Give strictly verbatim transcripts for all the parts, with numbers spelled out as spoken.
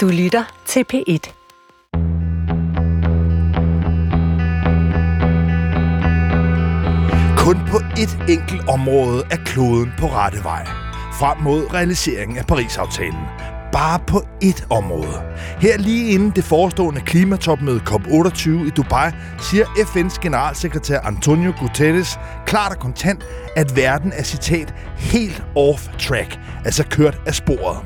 Du lytter til P et. Kun på ét enkelt område er kloden på rette vej. Frem mod realiseringen af Paris-aftalen. Bare på ét område. Her lige inden det forestående klimatopmøde C O P otteogtyve i Dubai, siger F N's generalsekretær Antonio Guterres klart og kontant, at verden er, citat, helt off track, altså kørt af sporet.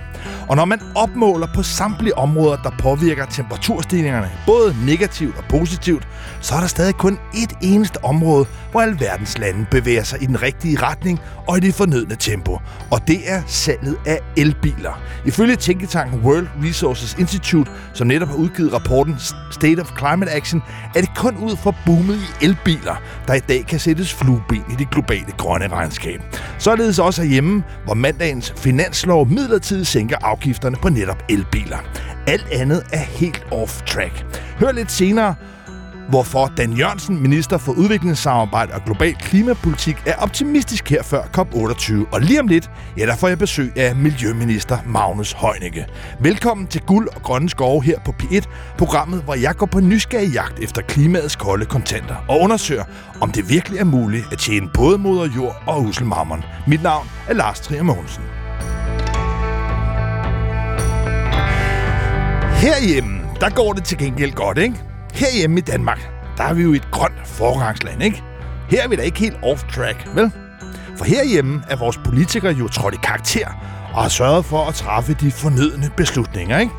Og når man opmåler på samtlige områder, der påvirker temperaturstigningerne, både negativt og positivt, så er der stadig kun ét eneste område, hvor alle verdens lande bevæger sig i den rigtige retning og i det fornødne tempo. Og det er salget af elbiler. Ifølge tænketanken World Resources Institute, som netop har udgivet rapporten State of Climate Action, er det kun ud fra boomet i elbiler, der i dag kan sættes flueben i det globale grønne regnskab. Således også herhjemme, hvor mandagens finanslov midlertidigt sænker afgifterne på netop elbiler. Alt andet er helt off track. Hør lidt senere, hvorfor Dan Jørgensen, minister for udviklingssamarbejde og global klimapolitik, er optimistisk her før C O P otteogtyve. Og lige om lidt, ja, der får jeg besøg af miljøminister Magnus Heunicke. Velkommen til Guld og Grønne Skove her på P et, programmet, hvor jeg går på nysgerrig jagt efter klimaets kolde kontanter og undersøger, om det virkelig er muligt at tjene både moder jord og uselmarmeren. Mit navn er Lars Trier Mogensen. Herhjemme, der går det til gengæld godt, ikke? Herhjemme i Danmark, der er vi jo et grønt forgangsland, ikke? Her er vi da ikke helt off-track, vel? For herhjemme er vores politikere jo trådt i karakter og har sørget for at træffe de fornødne beslutninger, ikke?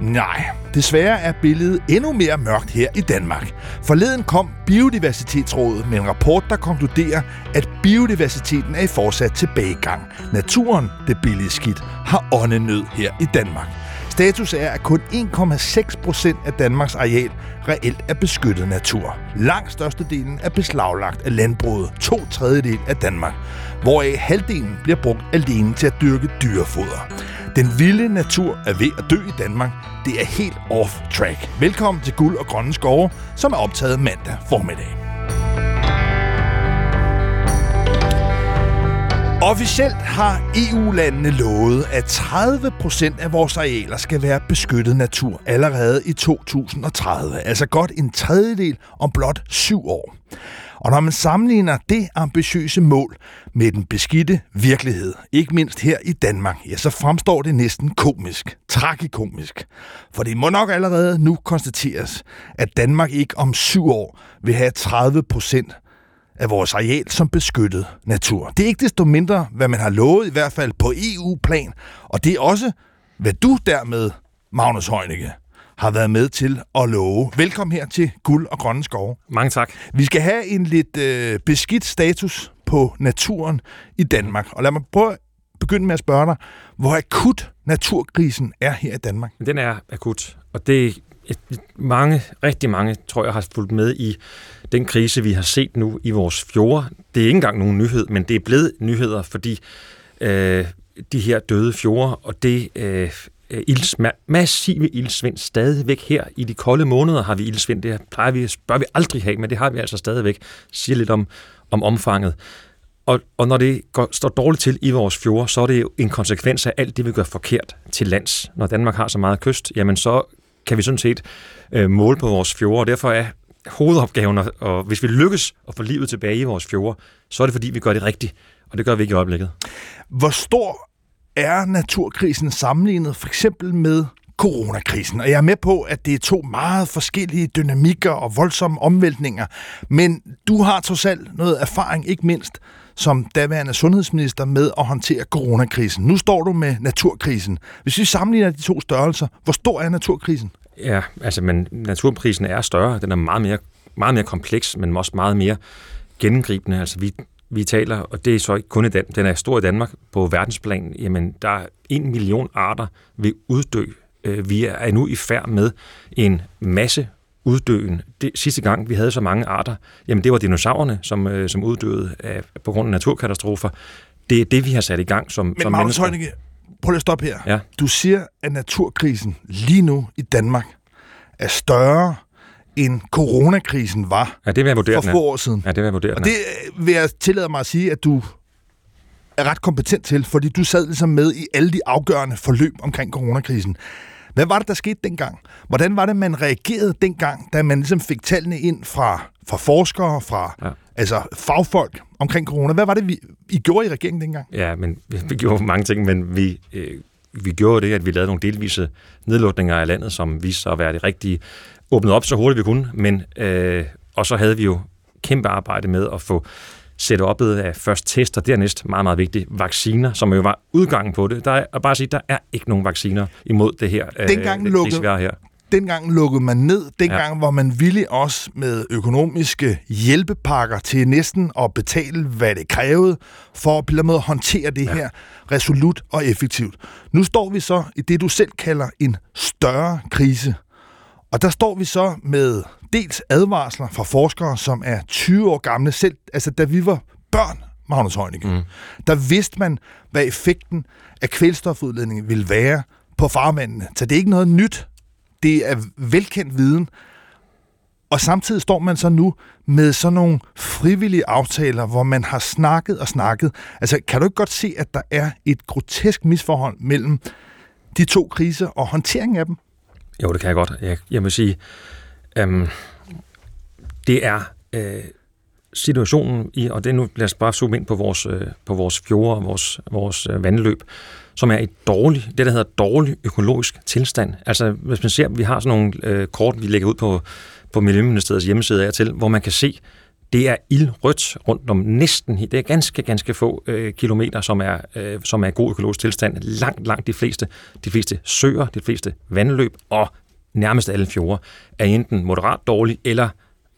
Nej, desværre er billedet endnu mere mørkt her i Danmark. Forleden kom Biodiversitetsrådet med en rapport, der konkluderer, at biodiversiteten er i fortsat tilbagegang. Naturen, det billige skidt, har åndenød her i Danmark. Status er, at kun en komma seks procent af Danmarks areal reelt er beskyttet natur. Langt størstedelen er beslaglagt af landbruget, to tredjedel af Danmark, hvoraf halvdelen bliver brugt alene til at dyrke dyrefoder. Den vilde natur er ved at dø i Danmark. Det er helt off track. Velkommen til Guld og Grønne Skove, som er optaget mandag formiddag. Officielt har E U-landene lovet, at tredive procent af vores arealer skal være beskyttet natur allerede i to tusind og tredive. Altså godt en tredjedel om blot syv år. Og når man sammenligner det ambitiøse mål med den beskidte virkelighed, ikke mindst her i Danmark, ja, så fremstår det næsten komisk, tragikomisk. For det må nok allerede nu konstateres, at Danmark ikke om syv år vil have tredive procent af vores areal som beskyttet natur. Det er ikke desto mindre, hvad man har lovet, i hvert fald på E U-plan, og det er også, hvad du dermed, Magnus Heunicke, har været med til at love. Velkommen her til Guld og Grønne Skove. Mange tak. Vi skal have en lidt øh, beskidt status på naturen i Danmark, og lad mig prøve at begynde med at spørge dig, hvor akut naturkrisen er her i Danmark. Den er akut, og det er mange, rigtig mange, tror jeg, har fulgt med i den krise, vi har set nu i vores fjorde. Det er ikke engang nogen nyhed, men det er blevet nyheder, fordi øh, de her døde fjorde og det øh, ilds, massive ildsvind stadigvæk her. I de kolde måneder har vi ildsvind. Det plejer vi, bør vi aldrig have, men det har vi altså stadigvæk. Siger lidt om, om omfanget. Og, og når det går, står dårligt til i vores fjorde, så er det jo en konsekvens af alt det, vi gør forkert til lands. Når Danmark har så meget kyst, jamen så kan vi sådan set øh, måle på vores fjorde, og derfor er hovedopgaven, og hvis vi lykkes at få livet tilbage i vores fjorde, så er det fordi, vi gør det rigtigt, og det gør vi ikke i øjeblikket. Hvor stor er naturkrisen sammenlignet for eksempel med coronakrisen? Og jeg er med på, at det er to meget forskellige dynamikker og voldsomme omvæltninger, men du har trods alt noget erfaring, ikke mindst som daværende sundhedsminister, med at håndtere coronakrisen. Nu står du med naturkrisen. Hvis vi sammenligner de to størrelser, hvor stor er naturkrisen? Ja, altså, men naturkrisen er større. Den er meget mere, meget mere kompleks, men også meget mere gennemgribende. Altså, vi, vi taler, og det er så ikke kun i Danmark, den er stor i Danmark på verdensplan. Jamen, der er en million arter ved uddø. Vi er nu i færd med en masse uddøen. Det, sidste gang, vi havde så mange arter, jamen det var dinosaurerne, som, øh, som uddøde af, på grund af naturkatastrofer. Det er det, vi har sat i gang som, Men som Magnus Heunicke, prøv lige at stoppe her. Ja. Du siger, at naturkrisen lige nu i Danmark er større end coronakrisen var ja, det vil jeg vurdere, for få år siden. Ja, det vil jeg vurdere, og det vil jeg tillade mig at sige, at du er ret kompetent til, fordi du sad ligesom med i alle de afgørende forløb omkring coronakrisen. Hvad var det, der skete dengang? Hvordan var det, man reagerede dengang, da man ligesom fik tallene ind fra, fra forskere, fra ja. altså fagfolk omkring corona? Hvad var det, vi, I gjorde i regeringen dengang? Ja, men vi gjorde mange ting, men vi... Øh Vi gjorde det, at vi lavede nogle delvise nedlukninger af landet, som viste sig at være det rigtige. Åbnet op så hurtigt vi kunne, men, øh, og så havde vi jo kæmpe arbejde med at få setup'et af først tester, dernæst meget, meget vigtigt, vacciner, som jo var udgangen på det. Der er, at bare sige, der er ikke nogen vacciner imod det her. Dengang øh, lukkede her. Dengang lukkede man ned, dengang ja. var man villig også med økonomiske hjælpepakker til næsten at betale, hvad det krævede, for at på den måde håndtere det ja. her resolut og effektivt. Nu står vi så i det, du selv kalder en større krise. Og der står vi så med dels advarsler fra forskere, som er tyve år gamle selv, altså da vi var børn, Magnus Heunicke, mm. der vidste man, hvad effekten af kvælstofudledningen ville være på farvandene. Så det er ikke noget nyt. Det er velkendt viden, og samtidig står man så nu med sådan nogle frivillige aftaler, hvor man har snakket og snakket. Altså, kan du ikke godt se, at der er et grotesk misforhold mellem de to kriser og håndteringen af dem? Jo, det kan jeg godt. Jeg, jeg vil sige, øhm, det er øh, situationen i, og det nu lad os bare zoome ind på vores, øh, på vores fjorde og vores, vores øh, vandløb, som er et dårligt, det der hedder dårlig økologisk tilstand. Altså, hvis man ser, vi har sådan nogle øh, kort, vi lægger ud på, på Miljøministeriets hjemmeside her til, hvor man kan se, det er ildrødt rundt om næsten, det er ganske, ganske få øh, kilometer, som er, øh, som er god økologisk tilstand. Langt, langt de fleste, de fleste søer, de fleste vandløb og nærmest alle fjorde er enten moderat dårlig eller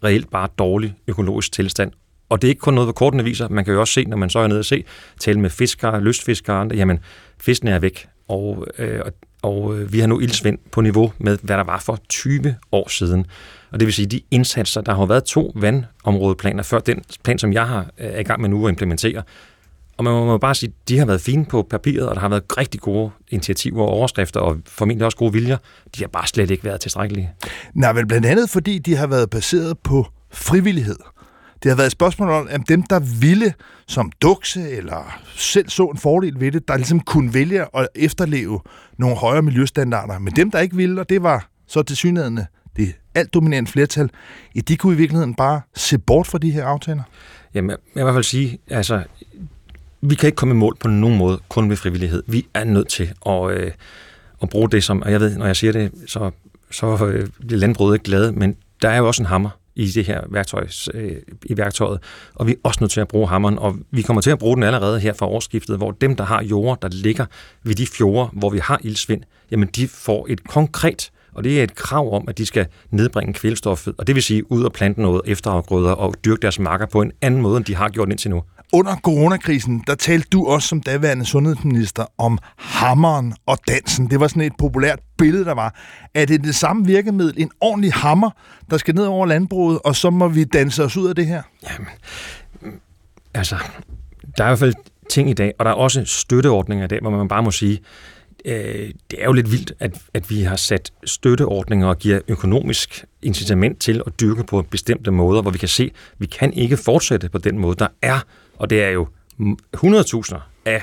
reelt bare dårlig økologisk tilstand. Og det er ikke kun noget, hvad kortene viser. Man kan jo også se, når man så er nede og se, tale med fiskere, lystfiskere og andre, jamen, fiskene er væk, og, øh, og, og vi har nu ildsvind på niveau med, hvad der var for tyve år siden. Og det vil sige, de indsatser, der har været to vandområdeplaner før den plan, som jeg har, er i gang med nu at implementere. Og man må bare sige, de har været fine på papiret, og der har været rigtig gode initiativer og overskrifter, og formentlig også gode viljer. De har bare slet ikke været tilstrækkelige. Nej, men blandt andet, fordi de har været baseret på frivillighed. Det har været et spørgsmål om, at dem, der ville som dukse eller selv så en fordel ved det, der ligesom kunne vælge at efterleve nogle højere miljøstandarder. Men dem, der ikke ville, og det var så tilsyneladende det alt dominerende flertal, ja, de kunne i virkeligheden bare se bort fra de her aftaler. Jamen, jeg vil i hvert fald sige, altså, vi kan ikke komme i mål på nogen måde kun ved frivillighed. Vi er nødt til at, øh, at bruge det som, og jeg ved, når jeg siger det, så, så øh, bliver landbruget ikke glade, men der er jo også en hammer i det her værktøj, øh, i værktøjet, og vi er også nødt til at bruge hammeren, og vi kommer til at bruge den allerede her fra årsskiftet, hvor dem, der har jorder, der ligger ved de fjorde, hvor vi har ildsvind, jamen de får et konkret, og det er et krav om, at de skal nedbringe kvælstoffet, og det vil sige ud og plante noget efterafgrøder og dyrke deres marker på en anden måde, end de har gjort indtil nu. Under coronakrisen, der talte du også som daværende sundhedsminister om hammeren og dansen. Det var sådan et populært billede, der var. Er det det samme virkemiddel, en ordentlig hammer, der skal ned over landbruget, og så må vi danse os ud af det her? Jamen, altså, der er i hvert fald ting i dag, og der er også støtteordninger i dag, hvor man bare må sige, øh, det er jo lidt vildt, at, at vi har sat støtteordninger og giver økonomisk incitament til at dyrke på bestemte måder, hvor vi kan se, at vi kan ikke fortsætte på den måde, der er. Og det er jo hundredtusinder af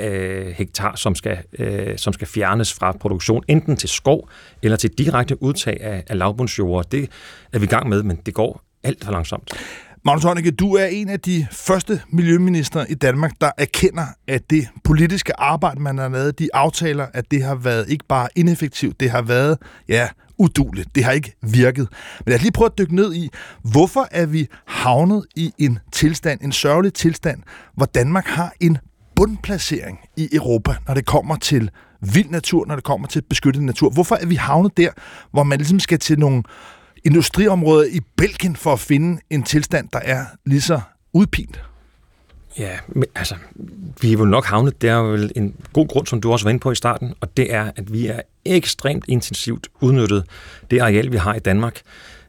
øh, hektar, som skal, øh, som skal fjernes fra produktion, enten til skov eller til direkte udtag af, af lavbundsjord. Det er vi i gang med, men det går alt for langsomt. Magnus Heunicke, du er en af de første miljøminister i Danmark, der erkender, at det politiske arbejde, man har lavet, de aftaler, at det har været ikke bare ineffektivt, det har været, ja, udueligt. Det har ikke virket. Men lad os lige prøve at dykke ned i, hvorfor er vi havnet i en tilstand, en sørgelig tilstand, hvor Danmark har en bundplacering i Europa, når det kommer til vild natur, når det kommer til beskyttet natur. Hvorfor er vi havnet der, hvor man ligesom skal til nogle industriområder i Belgien for at finde en tilstand, der er lige så udpint? Ja, men altså, vi er jo nok havnet, det er jo en god grund, som du også var inde på i starten, og det er, at vi er ekstremt intensivt udnyttet det areal, vi har i Danmark.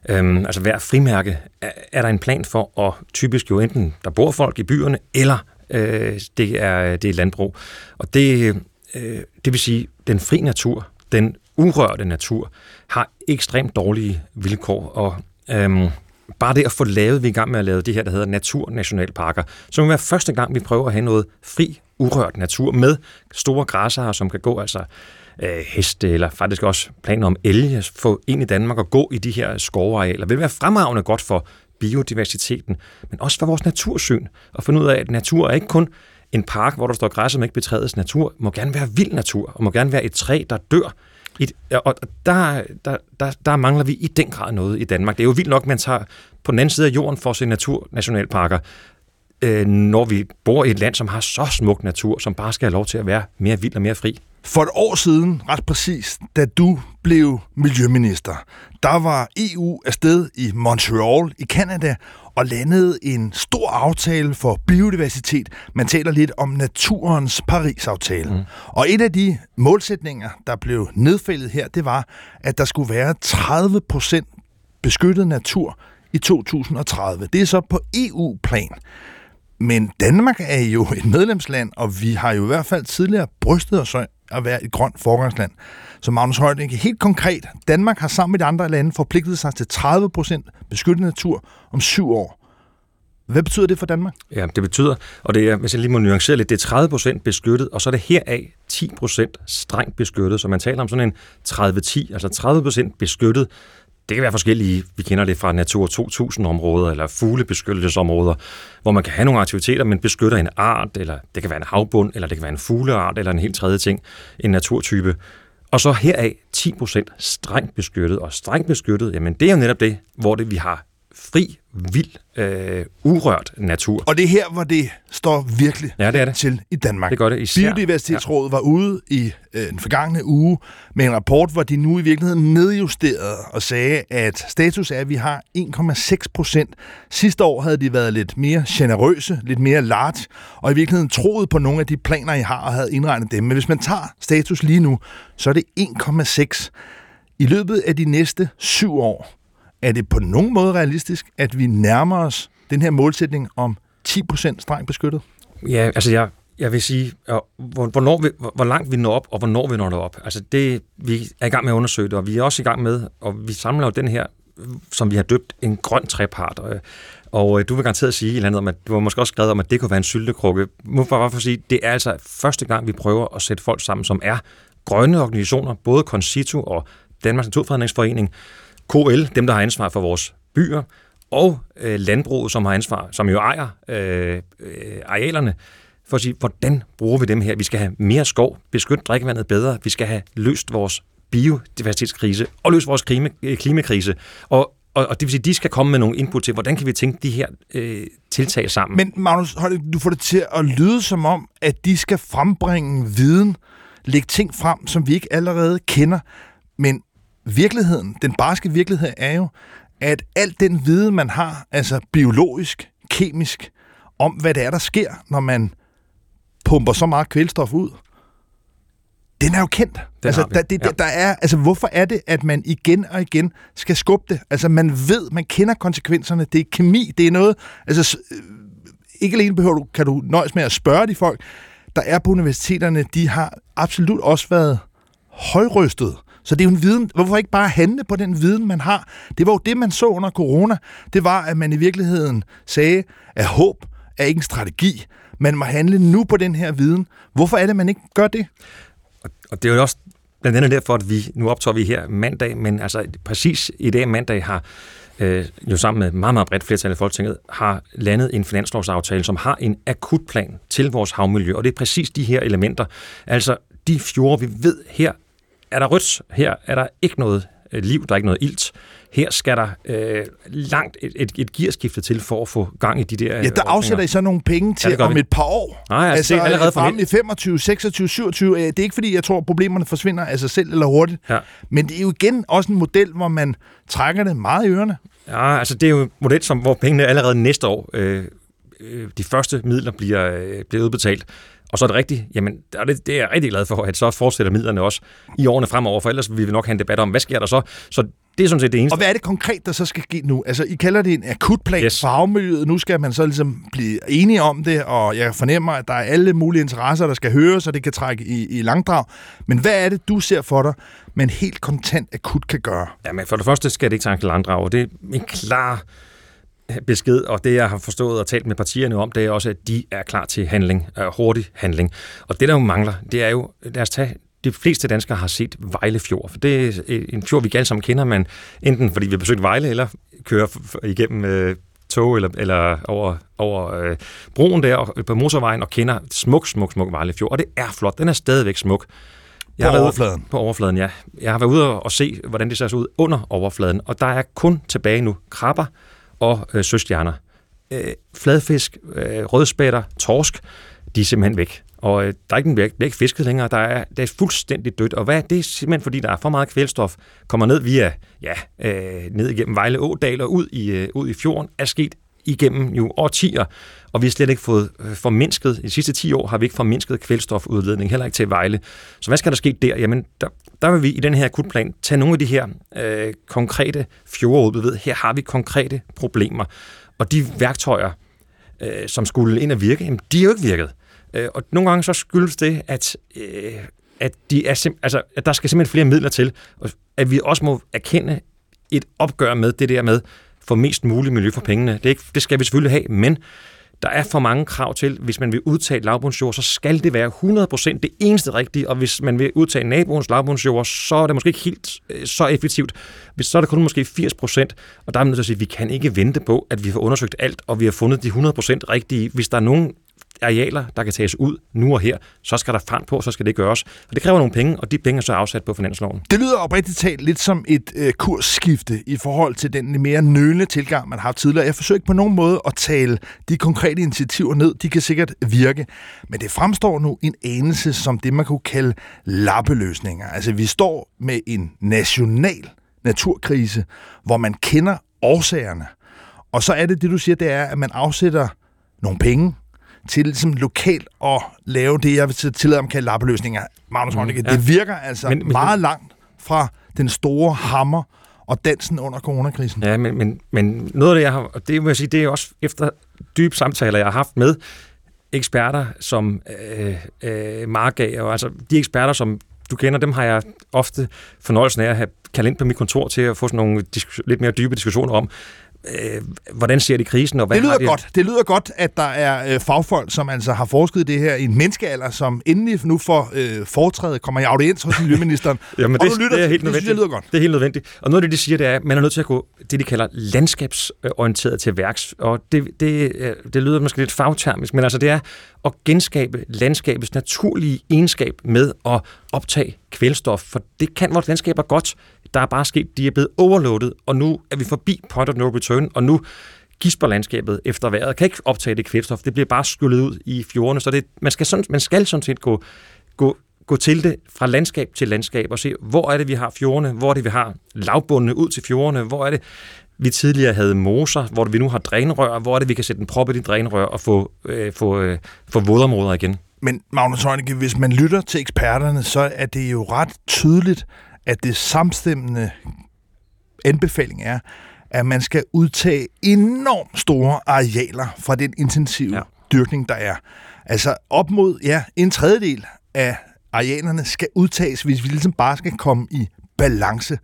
Øhm, altså hver frimærke er, er der en plan for, og typisk jo enten der bor folk i byerne, eller øh, det, er, det er landbrug. Og det, øh, det vil sige, den fri natur, den urørte natur, har ekstremt dårlige vilkår, og øhm, bare det at få lavet, vi er i gang med at lave det her, der hedder Naturnationalparker, så må det være første gang, vi prøver at have noget fri, urørt natur med store græssere, som kan gå, altså øh, heste, eller faktisk også planer om elge, få ind i Danmark og gå i de her skovarealer. Vil være fremragende godt for biodiversiteten, men også for vores natursyn, og finde ud af, at natur er ikke kun en park, hvor der står græs, som ikke betrædes. Natur må gerne være vild natur, og må gerne være et træ, der dør. Et, og der, der, der, der mangler vi i den grad noget i Danmark. Det er jo vildt nok, at man tager på den anden side af jorden for at se naturnationalparker, øh, når vi bor i et land, som har så smuk natur, som bare skal have lov til at være mere vild og mere fri. For et år siden, ret præcis, da du blev miljøminister, der var E U afsted i Montreal i Canada og landede en stor aftale for biodiversitet. Man taler lidt om naturens Paris-aftale. Mm. Og et af de målsætninger, der blev nedfældet her, det var, at der skulle være tredive procent beskyttet natur i to tusind og tredive. Det er så på E U-plan. Men Danmark er jo et medlemsland, og vi har jo i hvert fald tidligere brystet os af at være et grønt foregangsland. Så Magnus Heunicke, helt konkret, Danmark har sammen med de andre lande forpligtet sig til tredive procent beskyttet natur om syv år. Hvad betyder det for Danmark? Ja, det betyder, og det er, hvis jeg lige må nuancere lidt, det er tredive procent beskyttet, og så er det heraf ti procent strengt beskyttet. Så man taler om sådan en tredive ti, altså tredive procent beskyttet. Det kan være forskellige, vi kender det fra Natur to tusind-områder eller fuglebeskyttelsesområder, hvor man kan have nogle aktiviteter, men beskytter en art, eller det kan være en havbund, eller det kan være en fugleart, eller en helt tredje ting, en naturtype. Og så heraf ti procent strengt beskyttet, og strengt beskyttet, jamen det er jo netop det, hvor det vi har fri, vild, øh, urørt natur. Og det er her, hvor det står virkelig ja, det er det. til i Danmark. Det gør det især. Biodiversitetsrådet ja. var ude i øh, den forgangne uge med en rapport, hvor de nu i virkeligheden nedjusterede og sagde, at status er, at vi har en komma seks procent. Sidste år havde de været lidt mere generøse, lidt mere large, og i virkeligheden troede på nogle af de planer, I har, og havde indregnet dem. Men hvis man tager status lige nu, så er det en komma seks. I løbet af de næste syv år, er det på nogen måde realistisk, at vi nærmer os den her målsætning om ti procent strengt beskyttet? Ja, altså jeg, jeg vil sige, hvornår vi, hvor langt vi når op, og hvornår vi når det op. Altså det, vi er i gang med at undersøge det, og vi er også i gang med, og vi samler jo den her, som vi har døbt, en grøn trepart. Og, og du vil garanteret sige et eller andet om, at du har måske også skrevet om, at det kunne være en syltekrukke. Må bare for at sige, det er altså første gang, vi prøver at sætte folk sammen, som er grønne organisationer, både CONCITO og Danmarks Naturfredningsforening, K L, dem der har ansvar for vores byer, og øh, landbruget, som har ansvar, som jo ejer øh, øh, arealerne, for at sige, hvordan bruger vi dem her? Vi skal have mere skov, beskytte drikkevandet bedre, vi skal have løst vores biodiversitetskrise, og løst vores klima, øh, klimakrise, og Og, og det vil sige, de skal komme med nogle input til, hvordan kan vi tænke de her øh, tiltag sammen? Men Magnus, hold, du får det til at lyde som om, at de skal frembringe viden, lægge ting frem, som vi ikke allerede kender, men virkeligheden, den barske virkelighed er jo, at alt den viden, man har, altså biologisk, kemisk, om hvad det er, der sker, når man pumper så meget kvælstof ud, den er jo kendt. Den altså, der, det, ja. der er, altså, hvorfor er det, at man igen og igen skal skubbe det? Altså, man ved, man kender konsekvenserne, det er kemi, det er noget, altså, ikke alene behøver du, kan du nøjes med at spørge de folk, der er på universiteterne, de har absolut også været højrøstet. Så det er jo en viden. Hvorfor ikke bare handle på den viden, man har? Det var jo det, man så under corona. Det var, at man i virkeligheden sagde, at håb er ikke en strategi. Man må handle nu på den her viden. Hvorfor er det, man ikke gør det? Og det er jo også blandt andet derfor, at vi nu optager vi her mandag, men altså præcis i dag mandag har øh, jo sammen med meget, meget bredt flertal af Folketinget, har landet en finanslovsaftale, som har en akutplan til vores havmiljø. Og det er præcis de her elementer. Altså de fjorde, vi ved her, er der rødt? Her er der ikke noget liv, der er ikke noget ilt. Her skal der øh, langt et, et, et gearskifte til for at få gang i de der... Ja, der ordninger. Afsætter I så nogle penge til ja, om vi. et par år. Nej, altså, altså det er allerede frem i femogtyve, seksogtyve, syvogtyve. Det er ikke fordi, jeg tror, problemerne forsvinder af sig selv eller hurtigt. Ja. Men det er jo igen også en model, hvor man trækker det meget i ørerne. Ja, altså det er jo en model, som, hvor pengene allerede næste år, øh, øh, de første midler bliver, øh, bliver udbetalt. Og så er det rigtigt, jamen det er jeg rigtig glad for, at så fortsætter midlerne også i årene fremover, for ellers vil vi nok have en debat om, hvad sker der så? Så det er sådan set det eneste. Og hvad er det konkret, der så skal ske nu? Altså, I kalder det en akutplan yes. for havmiljøet. Nu skal man så ligesom blive enige om det, og jeg fornemmer, at der er alle mulige interesser, der skal høres, og det kan trække i, i langdrag. Men hvad er det, du ser for dig, man helt kontant akut kan gøre? Jamen, for det første skal det ikke trække i langdrag, og det er en klar... besked, og det jeg har forstået og talt med partierne om, det er også, at de er klar til handling, øh, hurtig handling. Og det der jo mangler, det er jo, lad os tage, de fleste danskere har set Vejlefjord, for det er en fjord, vi alle sammen kender, men enten fordi vi har besøgt Vejle, eller kører igennem øh, tog, eller, eller over, over øh, broen der, og på motorvejen, og kender smuk, smuk, smuk Vejlefjord, og det er flot, den er stadigvæk smuk. Jeg på overfladen? Ude, på overfladen, ja. Jeg har været ude og, og se, hvordan det ser ud under overfladen, og der er kun tilbage nu krabber og øh, søstjerner. Øh, fladfisk, øh, rødspætter, torsk, de er simpelthen væk. Og øh, der er ikke, den bliver, bliver ikke fisket længere, der er, der er fuldstændig dødt. Og hvad er det? Simpelthen fordi, der er for meget kvælstof, kommer ned via, ja, øh, ned igennem Vejleådal og ud i, øh, ud i fjorden, er sket igennem jo årtier, og vi har slet ikke fået formindsket, i de sidste ti år har vi ikke formindsket kvælstofudledning, heller ikke til Vejle. Så hvad skal der ske der? Jamen, der, der vil vi i den her akutplan tage nogle af de her øh, konkrete fjorde ud, vi ved, her har vi konkrete problemer, og de værktøjer, øh, som skulle ind og virke, jamen, de er jo ikke virket. Øh, og nogle gange så skyldes det, at, øh, at, de er sim- altså, at der skal simpelthen flere midler til, og at vi også må erkende et opgør med det der med, for mest muligt miljø for pengene. Det, ikke, det skal vi selvfølgelig have, men der er for mange krav til, hvis man vil udtage lavbundsjord, så skal det være hundrede procent det eneste rigtige, og hvis man vil udtage naboens lavbundsjord, så er det måske ikke helt øh, så effektivt. Hvis, så er det kun måske firs procent, og der er man nødt til at sige, at vi kan ikke vente på, at vi får undersøgt alt, og vi har fundet de hundrede procent rigtige. Hvis der er nogen arealer, der kan tages ud nu og her, så skal der frem på, så skal det gøres. Og det kræver nogle penge, og de penge er så afsat på finansloven. Det lyder oprigtigt talt lidt som et øh, kursskifte i forhold til den mere nølende tilgang, man har haft tidligere. Jeg forsøger ikke på nogen måde at tale de konkrete initiativer ned. De kan sikkert virke. Men det fremstår nu en anelse som det, man kunne kalde lappeløsninger. Altså, vi står med en national naturkrise, hvor man kender årsagerne. Og så er det, det du siger, det er, at man afsætter nogle penge, til ligesom lokalt at lave det, jeg vil tillade om at kalde lappeløsninger. Magnus Heunicke, mm, ja. Det virker altså men, men, meget langt fra den store hammer og dansen under coronakrisen. Ja, men, men, men noget af det, jeg har, og det må jeg sige, det er også efter dybe samtaler, jeg har haft med eksperter som øh, øh, Margager, og altså de eksperter, som du kender, dem har jeg ofte fornøjelsen af at have kaldt ind på mit kontor til at få sådan nogle diskus- lidt mere dybe diskussioner om, hvordan ser de krisen, og hvad det lyder har de... godt. Det lyder godt, at der er øh, fagfolk, som altså har forsket det her i en menneskealder, som endelig nu får øh, foretrædet, kommer i audiens hos miljøministeren. Jamen, og det, lytter, det er helt nødvendigt. Det synes jeg lyder godt. Det er helt nødvendigt. Og noget af det, de siger, det er, at man er nødt til at gå det, de kalder landskabsorienteret til værks. Og det, det, det lyder måske lidt fagtermisk, men altså det er at genskabe landskabets naturlige egenskab med at optage kvælstof, for det kan vores landskaber godt. Der er bare sket, de er blevet overloadet, og nu er vi forbi point of no return, og nu gisper landskabet efter vejret, kan ikke optage det kvælstof, det bliver bare skyllet ud i fjordene, så det, man, skal sådan, man skal sådan set gå, gå, gå til det fra landskab til landskab og se, hvor er det, vi har fjordene, hvor er det, vi har lavbundene ud til fjordene, hvor er det, vi tidligere havde moser, hvor det, vi nu har drænrør, hvor er det, vi kan sætte en prop i de drænrør og få, øh, få, øh, få vådområder igen. Men Magnus Heunicke, hvis man lytter til eksperterne, så er det jo ret tydeligt, at det samstemmende anbefaling er, at man skal udtage enormt store arealer fra den intensive ja. dyrkning, der er. Altså op mod ja, en tredjedel af arealerne skal udtages, hvis vi ligesom bare skal komme i balance.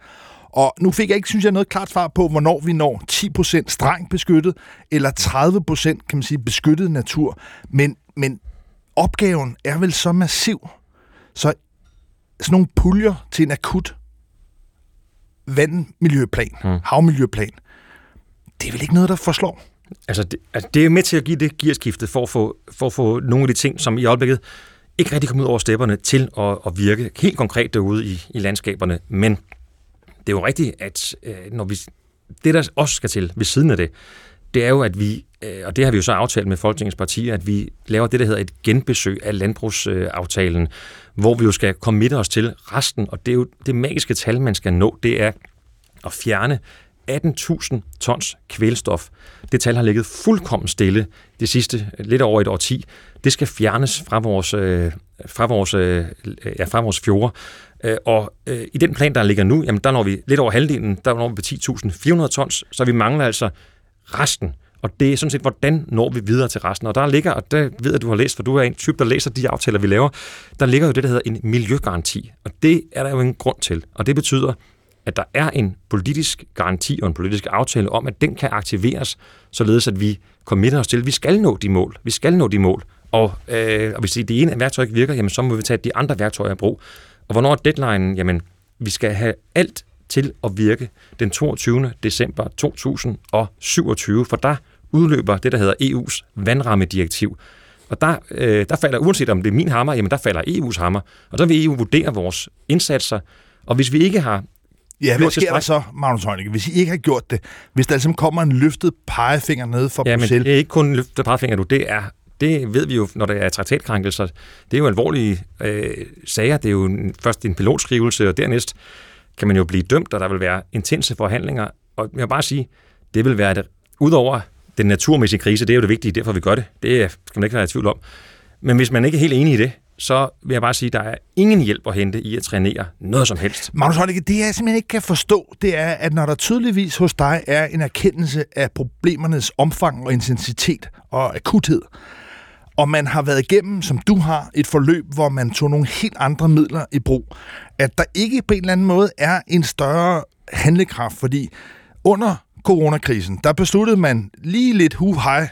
Og nu fik jeg ikke, synes jeg, noget klart svar på, hvornår vi når ti procent strengt beskyttet, eller tredive procent, kan man sige, beskyttet natur. Men, men opgaven er vel så massiv, så sådan nogle puljer til en akut vandmiljøplan, hmm. havmiljøplan, det er vel ikke noget, der forslår? Altså, det, altså det er med til at give det gearskiftet for at, få, for at få nogle af de ting, som i øjeblikket ikke rigtig kom ud over stepperne til at, at virke helt konkret derude i, i landskaberne. Men det er jo rigtigt, at øh, når vi, det, der også skal til ved siden af det, det er jo, at vi, og det har vi jo så aftalt med Folketingets partier, at vi laver det, der hedder et genbesøg af landbrugsaftalen, hvor vi jo skal committe os til resten, og det er jo det magiske tal, man skal nå, det er at fjerne atten tusind tons kvælstof. Det tal har ligget fuldkommen stille det sidste, lidt over et årti. Det skal fjernes fra vores, fra vores, ja, fra vores fjorde. Og øh, i den plan, der ligger nu, jamen der når vi lidt over halvdelen, der når vi på ti tusind fire hundrede tons, så vi mangler altså resten. Og det er sådan set, hvordan når vi videre til resten. Og der ligger, og det ved jeg, du har læst, for du er en type, der læser de aftaler, vi laver, der ligger jo det, der hedder en miljøgaranti. Og det er der jo en grund til. Og det betyder, at der er en politisk garanti og en politisk aftale om, at den kan aktiveres, således at vi committer os til, at vi skal nå de mål. Vi skal nå de mål. Og, øh, og hvis det ene værktøj ikke virker, jamen, så må vi tage de andre værktøjer i brug. Og hvornår er deadline? Jamen, vi skal have alt til at virke den toogtyvende december to tusind syvogtyve, for der udløber det, der hedder E U's vandrammedirektiv. Og der, øh, der falder, uanset om det er min hammer, jamen der falder E U's hammer. Og så vil E U vurdere vores indsatser. Og hvis vi ikke har... Ja, hvad sker der så, Magnus Heunicke, hvis I ikke har gjort det? Hvis der altså kommer en løftet pegefinger nede fra ja, Bruxelles? Ja, men det er ikke kun en løftet pegefinger, du. Det er... Det ved vi jo, når der er traktatkrænkelser. Det er jo alvorlige øh, sager. Det er jo en, først en pilotskrivelse, og dernæst kan man jo blive dømt, og der vil være intense forhandlinger. Og jeg vil bare sige, det vil være, udover den naturmæssige krise, det er jo det vigtige, derfor vi gør det. Det skal man ikke være i tvivl om. Men hvis man ikke er helt enig i det, så vil jeg bare sige, at der er ingen hjælp at hente i at trænere noget som helst. Magnus Heunicke, det jeg simpelthen ikke kan forstå, det er, at når der tydeligvis hos dig er en erkendelse af problemernes omfang og intensitet og akuthed, og man har været igennem, som du har, et forløb, hvor man tog nogle helt andre midler i brug, at der ikke på en eller anden måde er en større handlekraft, fordi under coronakrisen, der besluttede man lige lidt hu-hej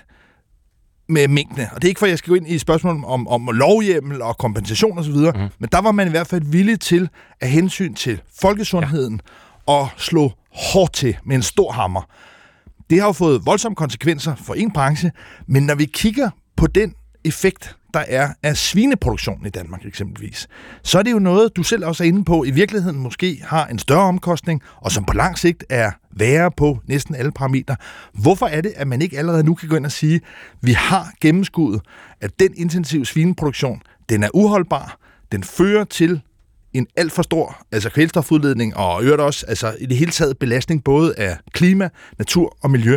med minkene. Og det er ikke, for jeg skal gå ind i spørgsmål om, om lovhjemmel og kompensation osv., mm. men der var man i hvert fald villig til at hensyn til folkesundheden ja. og slå hårdt til med en stor hammer. Det har jo fået voldsomme konsekvenser for en branche, men når vi kigger på den effekt, der er af svineproduktionen i Danmark eksempelvis, så er det jo noget, du selv også er inde på, i virkeligheden måske har en større omkostning, og som på lang sigt er værre på næsten alle parametre. Hvorfor er det, at man ikke allerede nu kan gå ind og sige, vi har gennemskuddet, at den intensive svineproduktion, den er uholdbar, den fører til en alt for stor altså kvælstofudledning, og øvrigt også altså i det hele taget belastning både af klima, natur og miljø,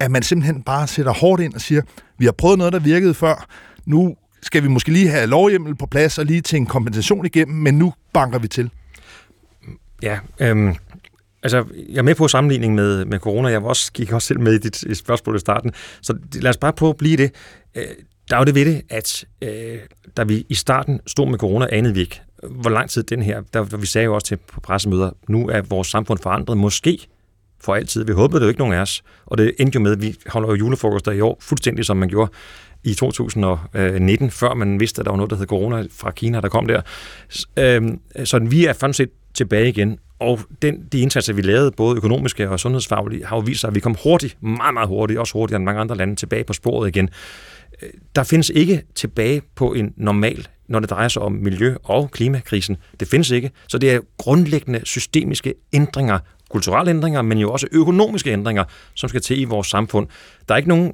at man simpelthen bare sætter hårdt ind og siger, vi har prøvet noget, der virkede før, nu skal vi måske lige have lovhjemmel på plads og lige til en kompensation igennem, men nu banker vi til. Ja, øhm, altså jeg er med på sammenligning med, med corona, jeg var også, gik også selv med i dit spørgsmål i starten, så lad os bare prøve at blive det. Øh, der er jo det ved det, at øh, da vi i starten stod med corona, anede vi ikke, hvor lang tid den her, der, vi sagde jo også til på pressemøder, nu er vores samfund forandret, måske for altid. Vi håbede det jo ikke nogen af os, og det endte jo med, at vi holder jo julefrokoster i år, fuldstændig som man gjorde i to tusind nitten, før man vidste, at der var noget, der hed corona fra Kina, der kom der. Så vi er faktisk set tilbage igen, og den, de indsatser, vi lavede, både økonomiske og sundhedsfaglige, har jo vist sig, at vi kom hurtigt, meget, meget hurtigt, også hurtigere end mange andre lande, tilbage på sporet igen. Der findes ikke tilbage på en normal, når det drejer sig om miljø- og klimakrisen. Det findes ikke, så det er grundlæggende systemiske ændringer, kulturelle ændringer, men jo også økonomiske ændringer, som skal til i vores samfund. Der er ikke nogen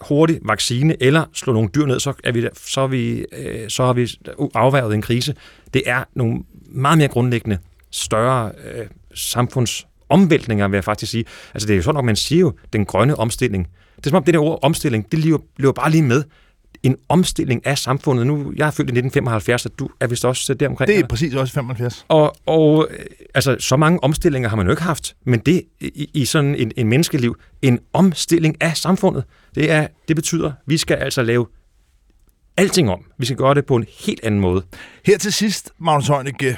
hurtig vaccine eller slå nogle dyr ned, så, er vi, så, er vi, øh, så har vi afværget en krise. Det er nogle meget mere grundlæggende, større øh, samfundsomvæltninger, vil jeg faktisk sige. Altså det er jo sådan nok, man siger jo, den grønne omstilling. Det er som om det der ord omstilling, det lever, lever bare lige med. En omstilling af samfundet. Nu, jeg er født i nitten femoghalvfjerds, og du er vist også der omkring. Det er præcis også femoghalvfjerds. Og, og altså, så mange omstillinger har man jo ikke haft, men det i, i sådan en, en menneskeliv, en omstilling af samfundet, det, er, det betyder, at vi skal altså lave alting om. Vi skal gøre det på en helt anden måde. Her til sidst, Magnus Heunicke,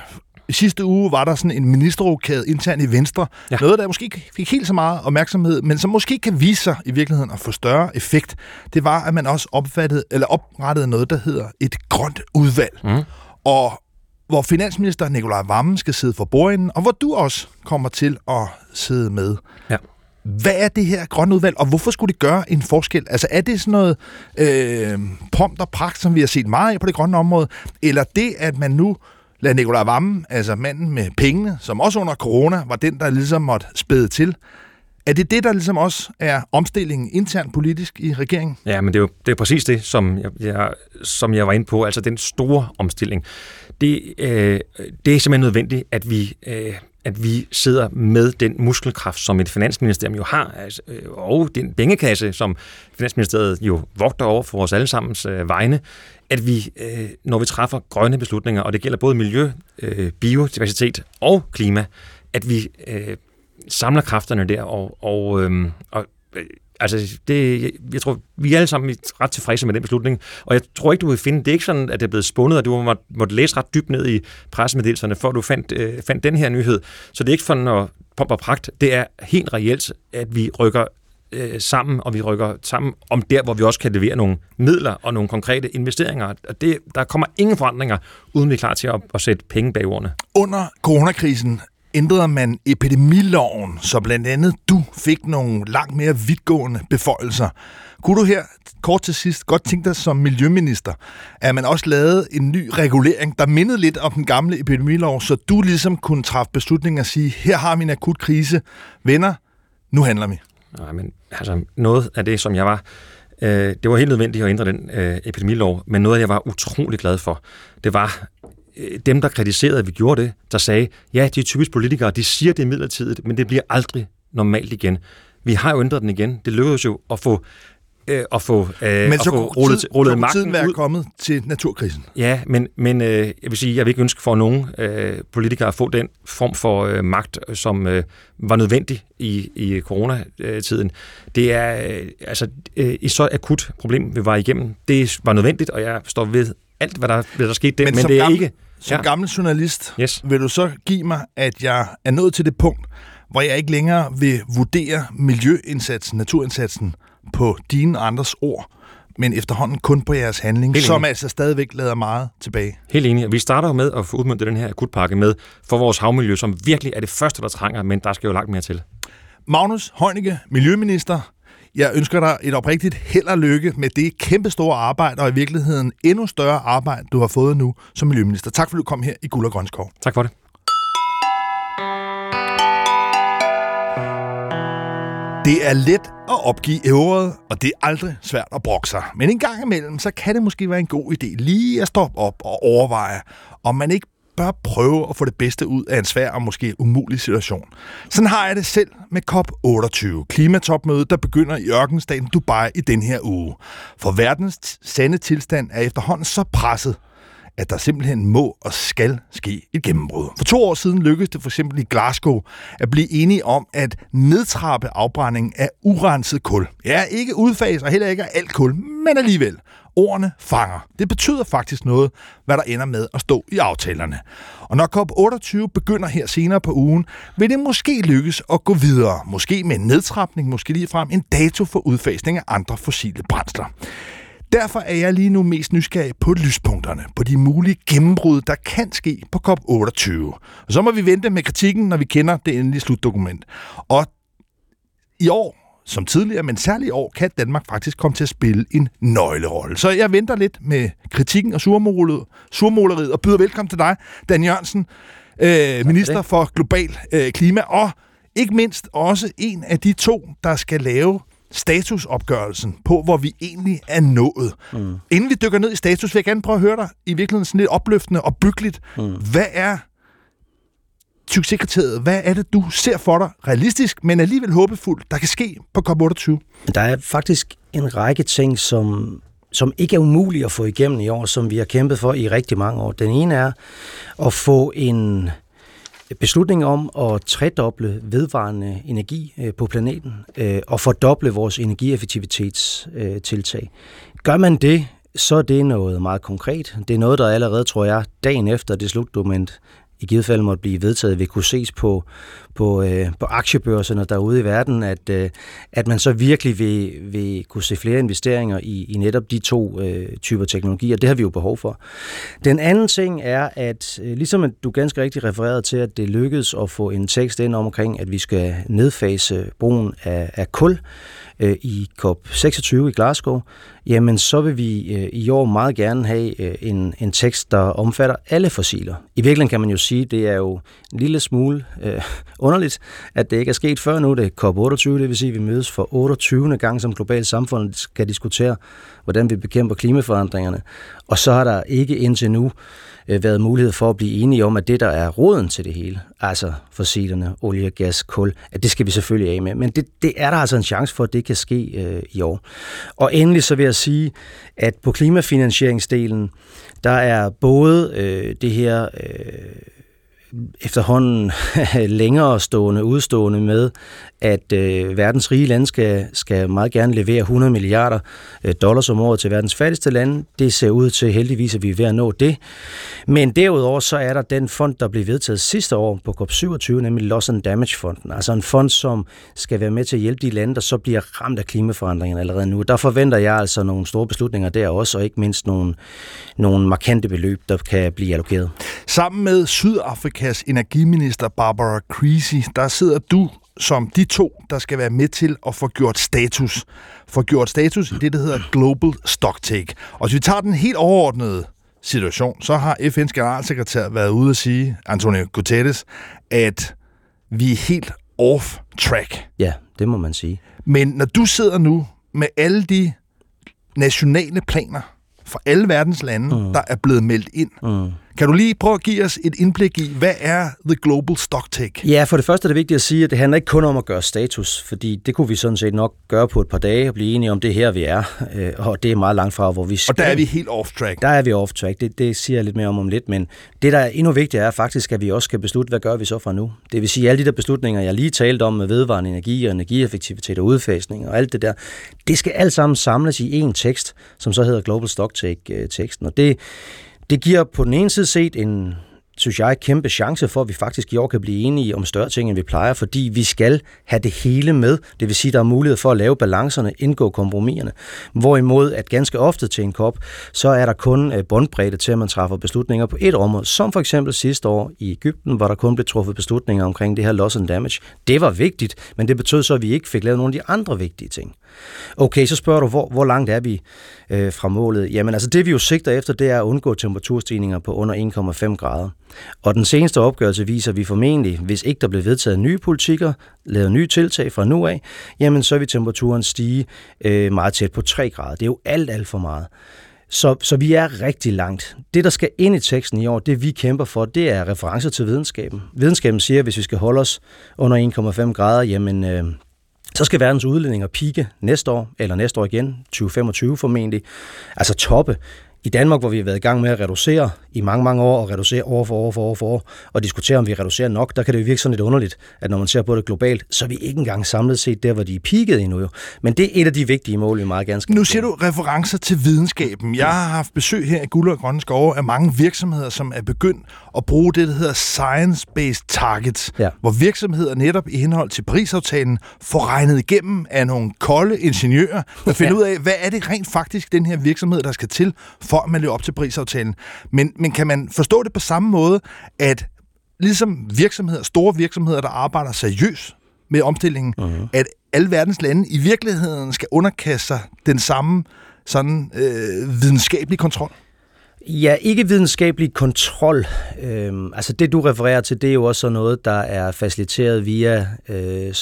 i sidste uge var der sådan en ministerrokade internt i Venstre. Ja. Noget, der måske ikke fik helt så meget opmærksomhed, men som måske kan vise sig i virkeligheden at få større effekt. Det var, at man også opfattede, eller oprettede noget, der hedder et grønt udvalg. Mm. Og hvor finansminister Nikolaj Wammen skal sidde for bordenden, og hvor du også kommer til at sidde med. Ja. Hvad er det her grønne udvalg, og hvorfor skulle det gøre en forskel? Altså er det sådan noget øh, pomp og pragt, som vi har set meget af på det grønne område? Eller det, at man nu lad Nikolaj Wammen, altså manden med pengene, som også under corona var den, der ligesom måtte spæde til. Er det det, der ligesom også er omstillingen internt politisk i regeringen? Ja, men det er jo det er præcis det, som jeg, jeg, som jeg var inde på, altså den store omstilling. Det, øh, det er simpelthen nødvendigt, at vi, øh, at vi sidder med den muskelkraft, som et finansministerium jo har, altså, øh, og den pengekasse, som finansministeriet jo vogter over for os allesammens øh, vegne, at vi, øh, når vi træffer grønne beslutninger, og det gælder både miljø, øh, biodiversitet og klima, at vi øh, samler kræfterne der og, og, øh, og øh, altså, det, jeg tror, vi er alle sammen ret tilfredse med den beslutning, og jeg tror ikke, du vil finde, det er ikke sådan, at det er blevet spundet, og du måtte, måtte læse ret dybt ned i pressemeddelelserne, før du fandt, øh, fandt den her nyhed. Så det er ikke sådan at pompe og pragt, det er helt reelt, at vi rykker øh, sammen, og vi rykker sammen om der, hvor vi også kan levere nogle midler og nogle konkrete investeringer, og det, der kommer ingen forandringer, uden vi er klar til at, at sætte penge bag ordene. Under coronakrisen ændrede man epidemiloven, så blandt andet du fik nogle langt mere vidtgående beføjelser. Kunne du her kort til sidst godt tænke dig som miljøminister, at man også lavede en ny regulering, der mindede lidt om den gamle epidemilov, så du ligesom kunne træffe beslutninger og sige, her har vi en akut krise, venner, nu handler vi. Nej, men altså noget af det, som jeg var... Øh, det var helt nødvendigt at ændre den øh, epidemilov, men noget, jeg var utrolig glad for, det var... dem, der kritiserede, at vi gjorde det, der sagde, ja, de er typisk politikere, de siger, det er midlertidigt, men det bliver aldrig normalt igen. Vi har jo ændret den igen. Det lykkedes jo at få, øh, at få, øh, at få rullet, tid, rullet magten ud. Men så kunne tiden være kommet til naturkrisen. Ja, men, men øh, jeg vil sige, jeg vil ikke ønske for nogen øh, politikere at få den form for øh, magt, som øh, var nødvendig i, i coronatiden. Det er øh, altså øh, et så akut problem, vi var igennem. Det var nødvendigt, og jeg står ved alt, hvad der, hvad der skete der, men, men det er gammel, ikke... Som ja. gammel journalist, yes. vil du så give mig, at jeg er nået til det punkt, hvor jeg ikke længere vil vurdere miljøindsatsen, naturindsatsen på dine andres ord, men efterhånden kun på jeres handling, Helt som enig. altså stadigvæk lader meget tilbage. Helt enig. Vi starter jo med at få udmøntet den her akutpakke med for vores havmiljø, som virkelig er det første, der trænger, men der skal jo langt mere til. Magnus Heunicke, miljøminister. Jeg ønsker dig et oprigtigt held og lykke med det kæmpestore arbejde, og i virkeligheden endnu større arbejde, du har fået nu som miljøminister. Tak fordi du kom her i Guld og Grøn Skov. Tak for det. Det er let at opgive ævret, og det er aldrig svært at brokke sig. Men en gang imellem, så kan det måske være en god idé lige at stoppe op og overveje, om man ikke bør prøve at få det bedste ud af en svær og måske umulig situation. Sådan har jeg det selv med COP otteogtyve, klimatopmødet, der begynder i ørkenstaten Dubai i den her uge. For verdens sande tilstand er efterhånden så presset, at der simpelthen må og skal ske et gennembrud. For to år siden lykkedes det for eksempel i Glasgow at blive enige om at nedtrappe afbrændingen af urenset kul. Ja, ikke udfase og heller ikke af alt kul, men alligevel. Ordene fanger. Det betyder faktisk noget, hvad der ender med at stå i aftalerne. Og når COP otteogtyve begynder her senere på ugen, vil det måske lykkes at gå videre. Måske med en nedtrapning, måske ligefrem en dato for udfasning af andre fossile brændsler. Derfor er jeg lige nu mest nysgerrig på lyspunkterne, på de mulige gennembrud, der kan ske på COP otteogtyve. Og så må vi vente med kritikken, når vi kender det endelige slutdokument. Og i år, som tidligere, men særligt i år, kan Danmark faktisk komme til at spille en nøglerolle. Så jeg venter lidt med kritikken og surmålet, surmåleriet, og byder velkommen til dig, Dan Jørgensen, øh, minister for global øh, klima, og ikke mindst også en af de to, der skal lave statusopgørelsen på, hvor vi egentlig er nået. Mm. Inden vi dykker ned i status, vil jeg gerne prøve at høre dig i virkeligheden sådan lidt opløftende og byggeligt. Mm. Hvad er succeskriteriet? Hvad er det, du ser for dig realistisk, men alligevel håbefuldt, der kan ske på COP otteogtyve? Der er faktisk en række ting, som, som ikke er umulige at få igennem i år, som vi har kæmpet for i rigtig mange år. Den ene er at få en beslutning om at tredoble vedvarende energi på planeten og fordoble vores energieffektivitetstiltag. Gør man det, så er det noget meget konkret. Det er noget, der allerede, tror jeg, dagen efter det slutdokument i givet fald måtte blive vedtaget, vil kunne ses på, på, øh, på aktiebørserne derude i verden, at, øh, at man så virkelig vil, vil kunne se flere investeringer i, i netop de to øh, typer teknologier. Det har vi jo behov for. Den anden ting er, at øh, ligesom at du ganske rigtigt refererede til, at det lykkedes at få en tekst ind omkring, at vi skal nedfase brugen af, af kul øh, i COP seksogtyve i Glasgow, jamen så vil vi øh, i år meget gerne have øh, en, en tekst, der omfatter alle fossiler. I virkeligheden kan man jo sige, at det er jo en lille smule øh, underligt, at det ikke er sket før nu. Det er COP otteogtyve, det vil sige, at vi mødes for otteogtyvende gang som globalt samfund skal diskutere, hvordan vi bekæmper klimaforandringerne. Og så har der ikke indtil nu øh, været mulighed for at blive enige om, at det, der er roden til det hele, altså fossilerne, olie, gas, kul, at det skal vi selvfølgelig af med. Men det, det er der altså en chance for, at det kan ske øh, i år. Og endelig så vil jeg sige, at på klimafinansieringsdelen, der er både øh, det her øh, efterhånden længere stående, udstående med, at øh, verdens rige lande skal, skal meget gerne levere hundrede milliarder dollars om året til verdens fattigste lande. Det ser ud til heldigvis, at vi er ved at nå det. Men derudover så er der den fond, der blev vedtaget sidste år på COP syvogtyve, nemlig Loss and Damage-fonden. Altså en fond, som skal være med til at hjælpe de lande, der så bliver ramt af klimaforandringerne allerede nu. Der forventer jeg altså nogle store beslutninger der også, og ikke mindst nogle, nogle markante beløb, der kan blive allokeret. Sammen med Sydafrikas energiminister Barbara Creasy, der sidder du som de to, der skal være med til at få gjort status. Få gjort status i det, der hedder Global Stocktake. Og hvis vi tager den helt overordnede situation, så har F N's generalsekretær været ude at sige, Antonio Guterres, at vi er helt off track. Ja, det må man sige. Men når du sidder nu med alle de nationale planer fra alle verdens lande, mm. der er blevet meldt ind. Mm. Kan du lige prøve at give os et indblik i, hvad er The Global Stocktake? Ja, for det første er det vigtigt at sige, at det handler ikke kun om at gøre status, fordi det kunne vi sådan set nok gøre på et par dage og blive enige om, det her vi er, og det er meget langt fra, hvor vi skal. Og der er vi helt off track. Der er vi off track, det, det siger jeg lidt mere om om lidt, men det, der er endnu vigtigere, er faktisk, at vi også skal beslutte, hvad gør vi så fra nu? Det vil sige, at alle de der beslutninger, jeg lige talte om med vedvarende energi og energieffektivitet og udfasning og alt det der, det skal alt sammen samles i én tekst, som så hedder Global Stocktake-teksten, og det Det giver på den ene side set en, synes jeg, kæmpe chance for, at vi faktisk i år kan blive enige om større ting, end vi plejer, fordi vi skal have det hele med. Det vil sige, at der er mulighed for at lave balancerne, indgå kompromiserne. Hvorimod, at ganske ofte til en COP, så er der kun båndbredde til, at man træffer beslutninger på et område, som for eksempel sidste år i Egypten, hvor der kun blev truffet beslutninger omkring det her loss and damage. Det var vigtigt, men det betød så, at vi ikke fik lavet nogle af de andre vigtige ting. Okay, så spørger du, hvor, hvor langt er vi øh, fra målet? Jamen altså, det vi jo sigter efter, det er at undgå temperaturstigninger på under en komma fem grader. Og den seneste opgørelse viser, at vi formentlig, hvis ikke der bliver vedtaget nye politikker, lavet nye tiltag fra nu af, jamen så vil temperaturen stige øh, meget tæt på tre grader. Det er jo alt, alt for meget. Så, så vi er rigtig langt. Det, der skal ind i teksten i år, det vi kæmper for, det er referencer til videnskaben. Videnskaben siger, at hvis vi skal holde os under en komma fem grader, jamen... Øh, Så skal verdens udledninger pike næste år, eller næste år igen, tyve femogtyve formentlig, altså toppe. I Danmark, hvor vi har været i gang med at reducere i mange, mange år, og reducere år for år for år for år, og diskutere, om vi reducerer nok, der kan det jo virke sådan lidt underligt, at når man ser på det globalt, så er vi ikke engang samlet set der, hvor de er peaket endnu jo. Men det er et af de vigtige mål, vi meget gerne skal. Nu siger du referencer til videnskaben. Jeg har haft besøg her i Guld og Grønne Skove af mange virksomheder, som er begyndt at bruge det, der hedder science-based targets, ja. Hvor virksomheder netop i henhold til Paris-aftalen får regnet igennem af nogle kolde ingeniører, der finder ja. Ud af, hvad er det rent faktisk, den her virksomhed, der skal til, for at man løber op til Paris-aftalen. Men, men kan man forstå det på samme måde, at ligesom virksomheder, store virksomheder, der arbejder seriøst med omstillingen, uh-huh. at alle verdens lande i virkeligheden skal underkaste sig den samme sådan, øh, videnskabelige kontrol? Ja, ikke videnskabelig kontrol. Øhm, altså det, du refererer til, det er jo også noget, der er faciliteret via... Øh,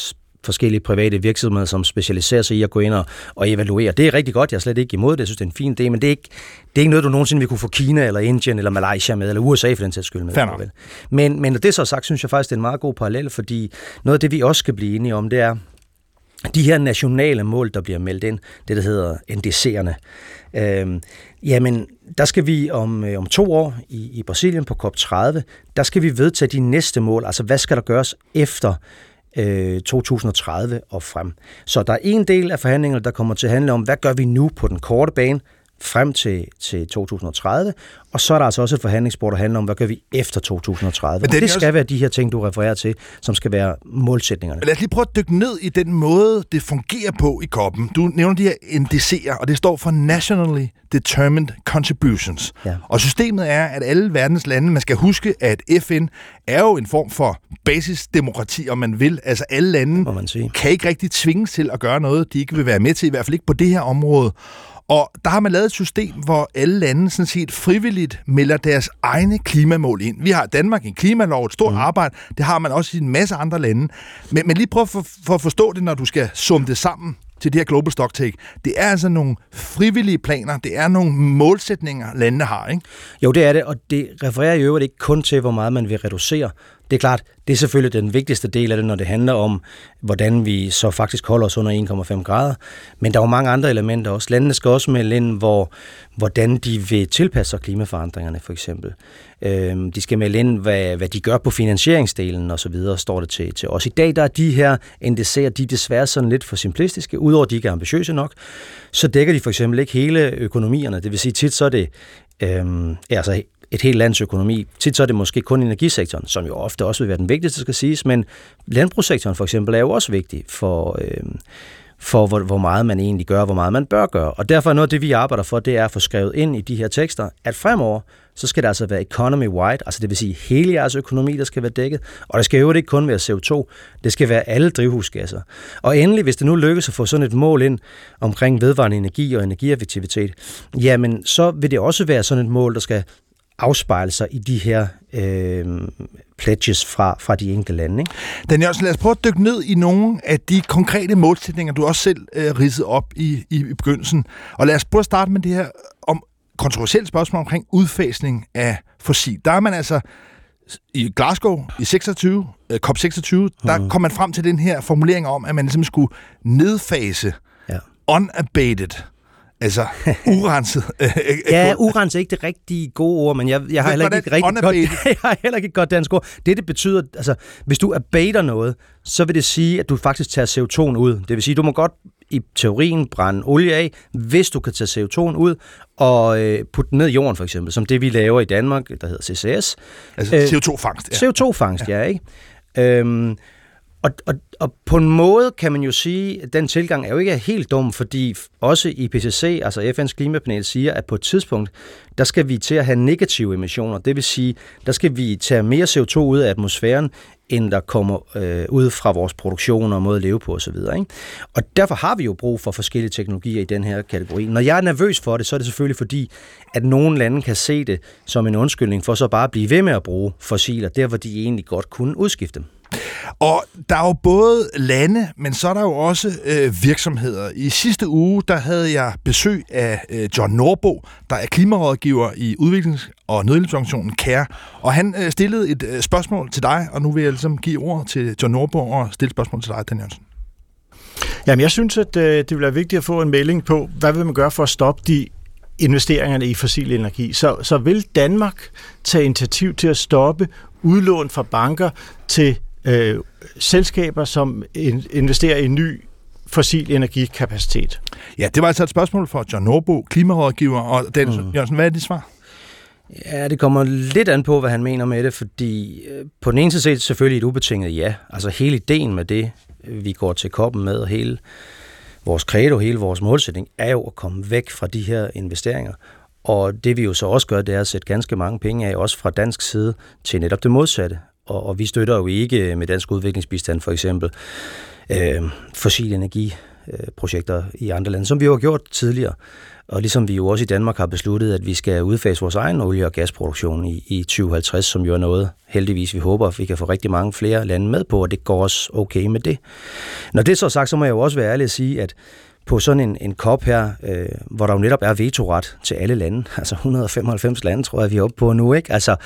forskellige private virksomheder, som specialiserer sig i at gå ind og, og evaluere. Det er rigtig godt, jeg er slet ikke imod det, jeg synes, det er en fin idé, men det er, ikke, det er ikke noget, du nogensinde vil kunne få Kina eller Indien eller Malaysia med, eller U S A for den sags skyld med. Vel. Men, men når det så sagt, synes jeg faktisk, det er en meget god parallel, fordi noget af det, vi også skal blive enige om, det er de her nationale mål, der bliver meldt ind, det der hedder N D C'erne. Øhm, jamen, der skal vi om, øh, om to år i, i Brasilien på COP tredive, der skal vi vedtage de næste mål, altså hvad skal der gøres efter tyve tredive og frem. Så der er en del af forhandlingerne, der kommer til at handle om, hvad gør vi nu på den korte bane frem til, til tyve tredive, og så er der altså også et forhandlingsspor, der handler om, hvad gør vi efter tyve tredive. Men det, det skal også være de her ting, du refererer til, som skal være målsætningerne. Lad os lige prøve at dykke ned i den måde, det fungerer på i COP'en. Du nævner de her N D C'er, og det står for Nationally Determined Contributions. Ja. Og systemet er, at alle verdens lande, man skal huske, at F N er jo en form for basisdemokrati, om man vil. Altså alle lande kan ikke rigtig tvinges til at gøre noget, de ikke vil være med til, i hvert fald ikke på det her område. Og der har man lavet et system, hvor alle lande sådan set frivilligt melder deres egne klimamål ind. Vi har i Danmark en klimalov, et stort mm. arbejde. Det har man også i en masse andre lande. Men, men lige prøv for, for at forstå det, når du skal summe det sammen til det her Global Stocktake. Det er altså nogle frivillige planer. Det er nogle målsætninger, landene har, ikke? Jo, det er det, og det refererer jo ikke kun til, hvor meget man vil reducere. Det er klart, det er selvfølgelig den vigtigste del af det, når det handler om, hvordan vi så faktisk holder os under en komma fem grader. Men der er jo mange andre elementer også. Landene skal også melde ind, hvor, hvordan de vil tilpasse sig klimaforandringerne, for eksempel. Øhm, de skal melde ind, hvad, hvad de gør på finansieringsdelen osv., står det til, til os. I dag der er de her N D C'er, de er desværre sådan lidt for simplistiske, udover at de ikke er ambitiøse nok, så dækker de for eksempel ikke hele økonomierne. Det vil sige, tit så er det øhm, altså et helt lands økonomi. Tit så er det måske kun energisektoren, som jo ofte også vil være den vigtigste, skal siges, men landbrugssektoren for eksempel er jo også vigtig for, øh, for hvor, hvor meget man egentlig gør, hvor meget man bør gøre. Og derfor er noget af det, vi arbejder for, det er at få skrevet ind i de her tekster, at fremover, så skal det altså være economy-wide, altså det vil sige hele jeres økonomi, der skal være dækket, og det skal jo ikke kun være C O to, det skal være alle drivhusgasser. Og endelig, hvis det nu lykkes at få sådan et mål ind omkring vedvarende energi og energieffektivitet, jamen så vil det også være sådan et mål, der skal afspejle sig i de her øh, pledges fra, fra de enkelte lande. Ikke? Dan Jørgensen, lad os prøve at dykke ned i nogle af de konkrete målsætninger, du også selv øh, ridsede op i, i, i begyndelsen. Og lad os prøve at starte med det her om, kontroversielle spørgsmål omkring udfasning af fossil. Der er man altså i Glasgow i seksogtyve, øh, COP seksogtyve, der mm. kom man frem til den her formulering om, at man simpelthen skulle nedfase ja. unabated. Altså, urenset. ja, urenset er ikke det rigtige gode ord, men jeg, jeg har heller ikke rigtig godt, jeg har heller ikke et godt dansk ord. Det, det betyder, altså, hvis du abater noget, så vil det sige, at du faktisk tager C O to'en ud. Det vil sige, du må godt i teorien brænde olie af, hvis du kan tage C O to'en ud og øh, putte den ned i jorden, for eksempel, som det, vi laver i Danmark, der hedder C C S. Altså øh, C O to-fangst, ja. C O to-fangst, ja, ja ikke? Øhm, Og, og, og på en måde kan man jo sige, at den tilgang er jo ikke helt dum, fordi også I P C C, altså F N's klimapanel, siger, at på et tidspunkt, der skal vi til at have negative emissioner. Det vil sige, der skal vi tage mere C O to ud af atmosfæren, end der kommer øh, ud fra vores produktion og måde at leve på osv. Ikke? Og derfor har vi jo brug for forskellige teknologier i den her kategori. Når jeg er nervøs for det, så er det selvfølgelig fordi, at nogle lande kan se det som en undskyldning for så bare at blive ved med at bruge fossiler, der hvor de egentlig godt kunne udskifte dem. Og der er jo både lande, men så er der jo også øh, virksomheder. I sidste uge, der havde jeg besøg af øh, John Norbo, der er klimarådgiver i udviklings- og nødhjælpsorganisationen C A R E, og han øh, stillede et øh, spørgsmål til dig, og nu vil jeg ligesom give ordet til John Norbo og stille spørgsmål til dig, Dan Jørgensen. Jamen, jeg synes, at øh, det vil være vigtigt at få en melding på, hvad vil man gøre for at stoppe de investeringerne i fossil energi. Så, så vil Danmark tage initiativ til at stoppe udlån fra banker til Øh, selskaber, som investerer i ny fossil energikapacitet. Ja, det var altså et spørgsmål fra John Norbo, klimarådgiver, og Dan mm. Jørgensen, hvad er dit svar? Ja, det kommer lidt an på, hvad han mener med det, fordi øh, på den ene side set selvfølgelig et ubetinget ja. Altså hele ideen med det, vi går til koppen med, og hele vores credo, hele vores målsætning, er jo at komme væk fra de her investeringer. Og det vi jo så også gør, det er at sætte ganske mange penge af, også fra dansk side, til netop det modsatte. Og, og vi støtter jo ikke med dansk udviklingsbistand for eksempel øh, fossile energiprojekter i andre lande, som vi jo har gjort tidligere. Og ligesom vi jo også i Danmark har besluttet, at vi skal udfase vores egen olie- og gasproduktion i, i tyve halvtreds, som jo er noget, heldigvis vi håber, at vi kan få rigtig mange flere lande med på, og det går også okay med det. Når det er så sagt, så må jeg jo også være ærlig at sige, at på sådan en, en COP her, øh, hvor der jo netop er vetoret til alle lande, altså et hundrede og femoghalvfems lande, tror jeg, vi er oppe på nu, ikke? Altså,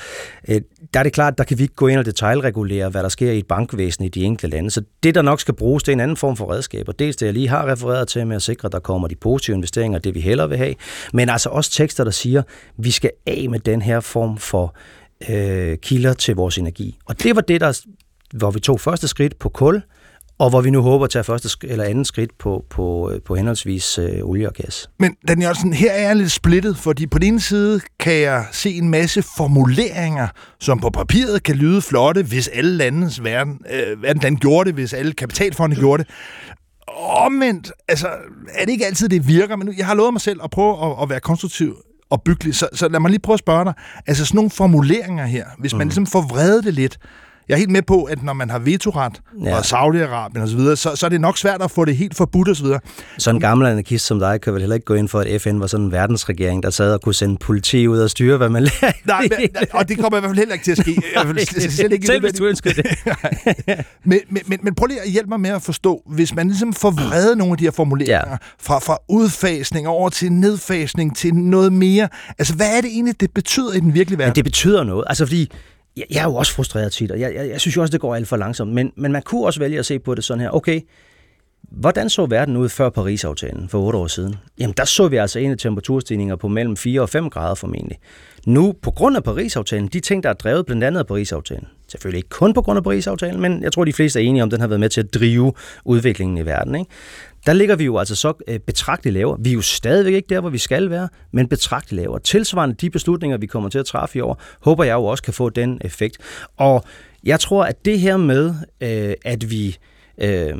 øh, der er det klart, der kan vi ikke gå ind og detailregulere, hvad der sker i et bankvæsen i de enkelte lande. Så det, der nok skal bruges, det er en anden form for redskaber. Dels det, jeg lige har refereret til med at sikre, at der kommer de positive investeringer, det vi hellere vil have, men altså også tekster, der siger, vi skal af med den her form for øh, kilder til vores energi. Og det var det, der, hvor vi tog første skridt på kul, og hvor vi nu håber at tage første sk- eller anden skridt på, på, på henholdsvis øh, olie og gas. Men Dan Jørgensen, her er jeg lidt splittet, fordi på den ene side kan jeg se en masse formuleringer, som på papiret kan lyde flotte, hvis alle landens verden, øh, verden gjorde det, hvis alle kapitalfonde gjorde det. Omvendt, altså, er det ikke altid, det virker, men jeg har lovet mig selv at prøve at, at være konstruktiv og byggelig, så, så lad mig lige prøve at spørge dig, altså sådan nogle formuleringer her, hvis man mm. ligesom får vredet det lidt. Jeg er helt med på, at når man har vetoret ja. og Saudi-Arabien osv., så, så er det nok svært at få det helt forbudt osv. Så en gammel anarkist som dig kan vel heller ikke gå ind for, at F N var sådan en verdensregering, der sad og kunne sende politi ud og styre, hvad man lavede. Nej, men, og det kommer i hvert fald heller ikke til at ske. Selv hvis du ønsker det. men, men, men prøv lige at hjælpe mig med at forstå, hvis man ligesom får vredet nogle af de her formuleringer ja. fra, fra udfasning over til nedfasning til noget mere, altså hvad er det egentlig, det betyder i den virkelige verden? Men det betyder noget, altså fordi jeg, jeg er jo også frustreret tit, og jeg, jeg, jeg synes jo også, det går alt for langsomt. Men, men man kunne også vælge at se på det sådan her. Okay, hvordan så verden ud før Paris-aftalen for otte år siden? Jamen, der så vi altså en af temperaturstigninger på mellem fire og fem grader formentlig. Nu, på grund af Paris-aftalen, de ting, der er drevet blandt andet af Paris-aftalen, selvfølgelig ikke kun på grund af Paris-aftalen, men jeg tror, de fleste er enige om, den har været med til at drive udviklingen i verden, ikke? Der ligger vi jo altså så betragteligt lavere. Vi er jo stadigvæk ikke der, hvor vi skal være, men betragteligt lavere. Tilsvarende de beslutninger, vi kommer til at træffe i år, håber jeg jo også kan få den effekt. Og jeg tror, at det her med, øh, at vi øh,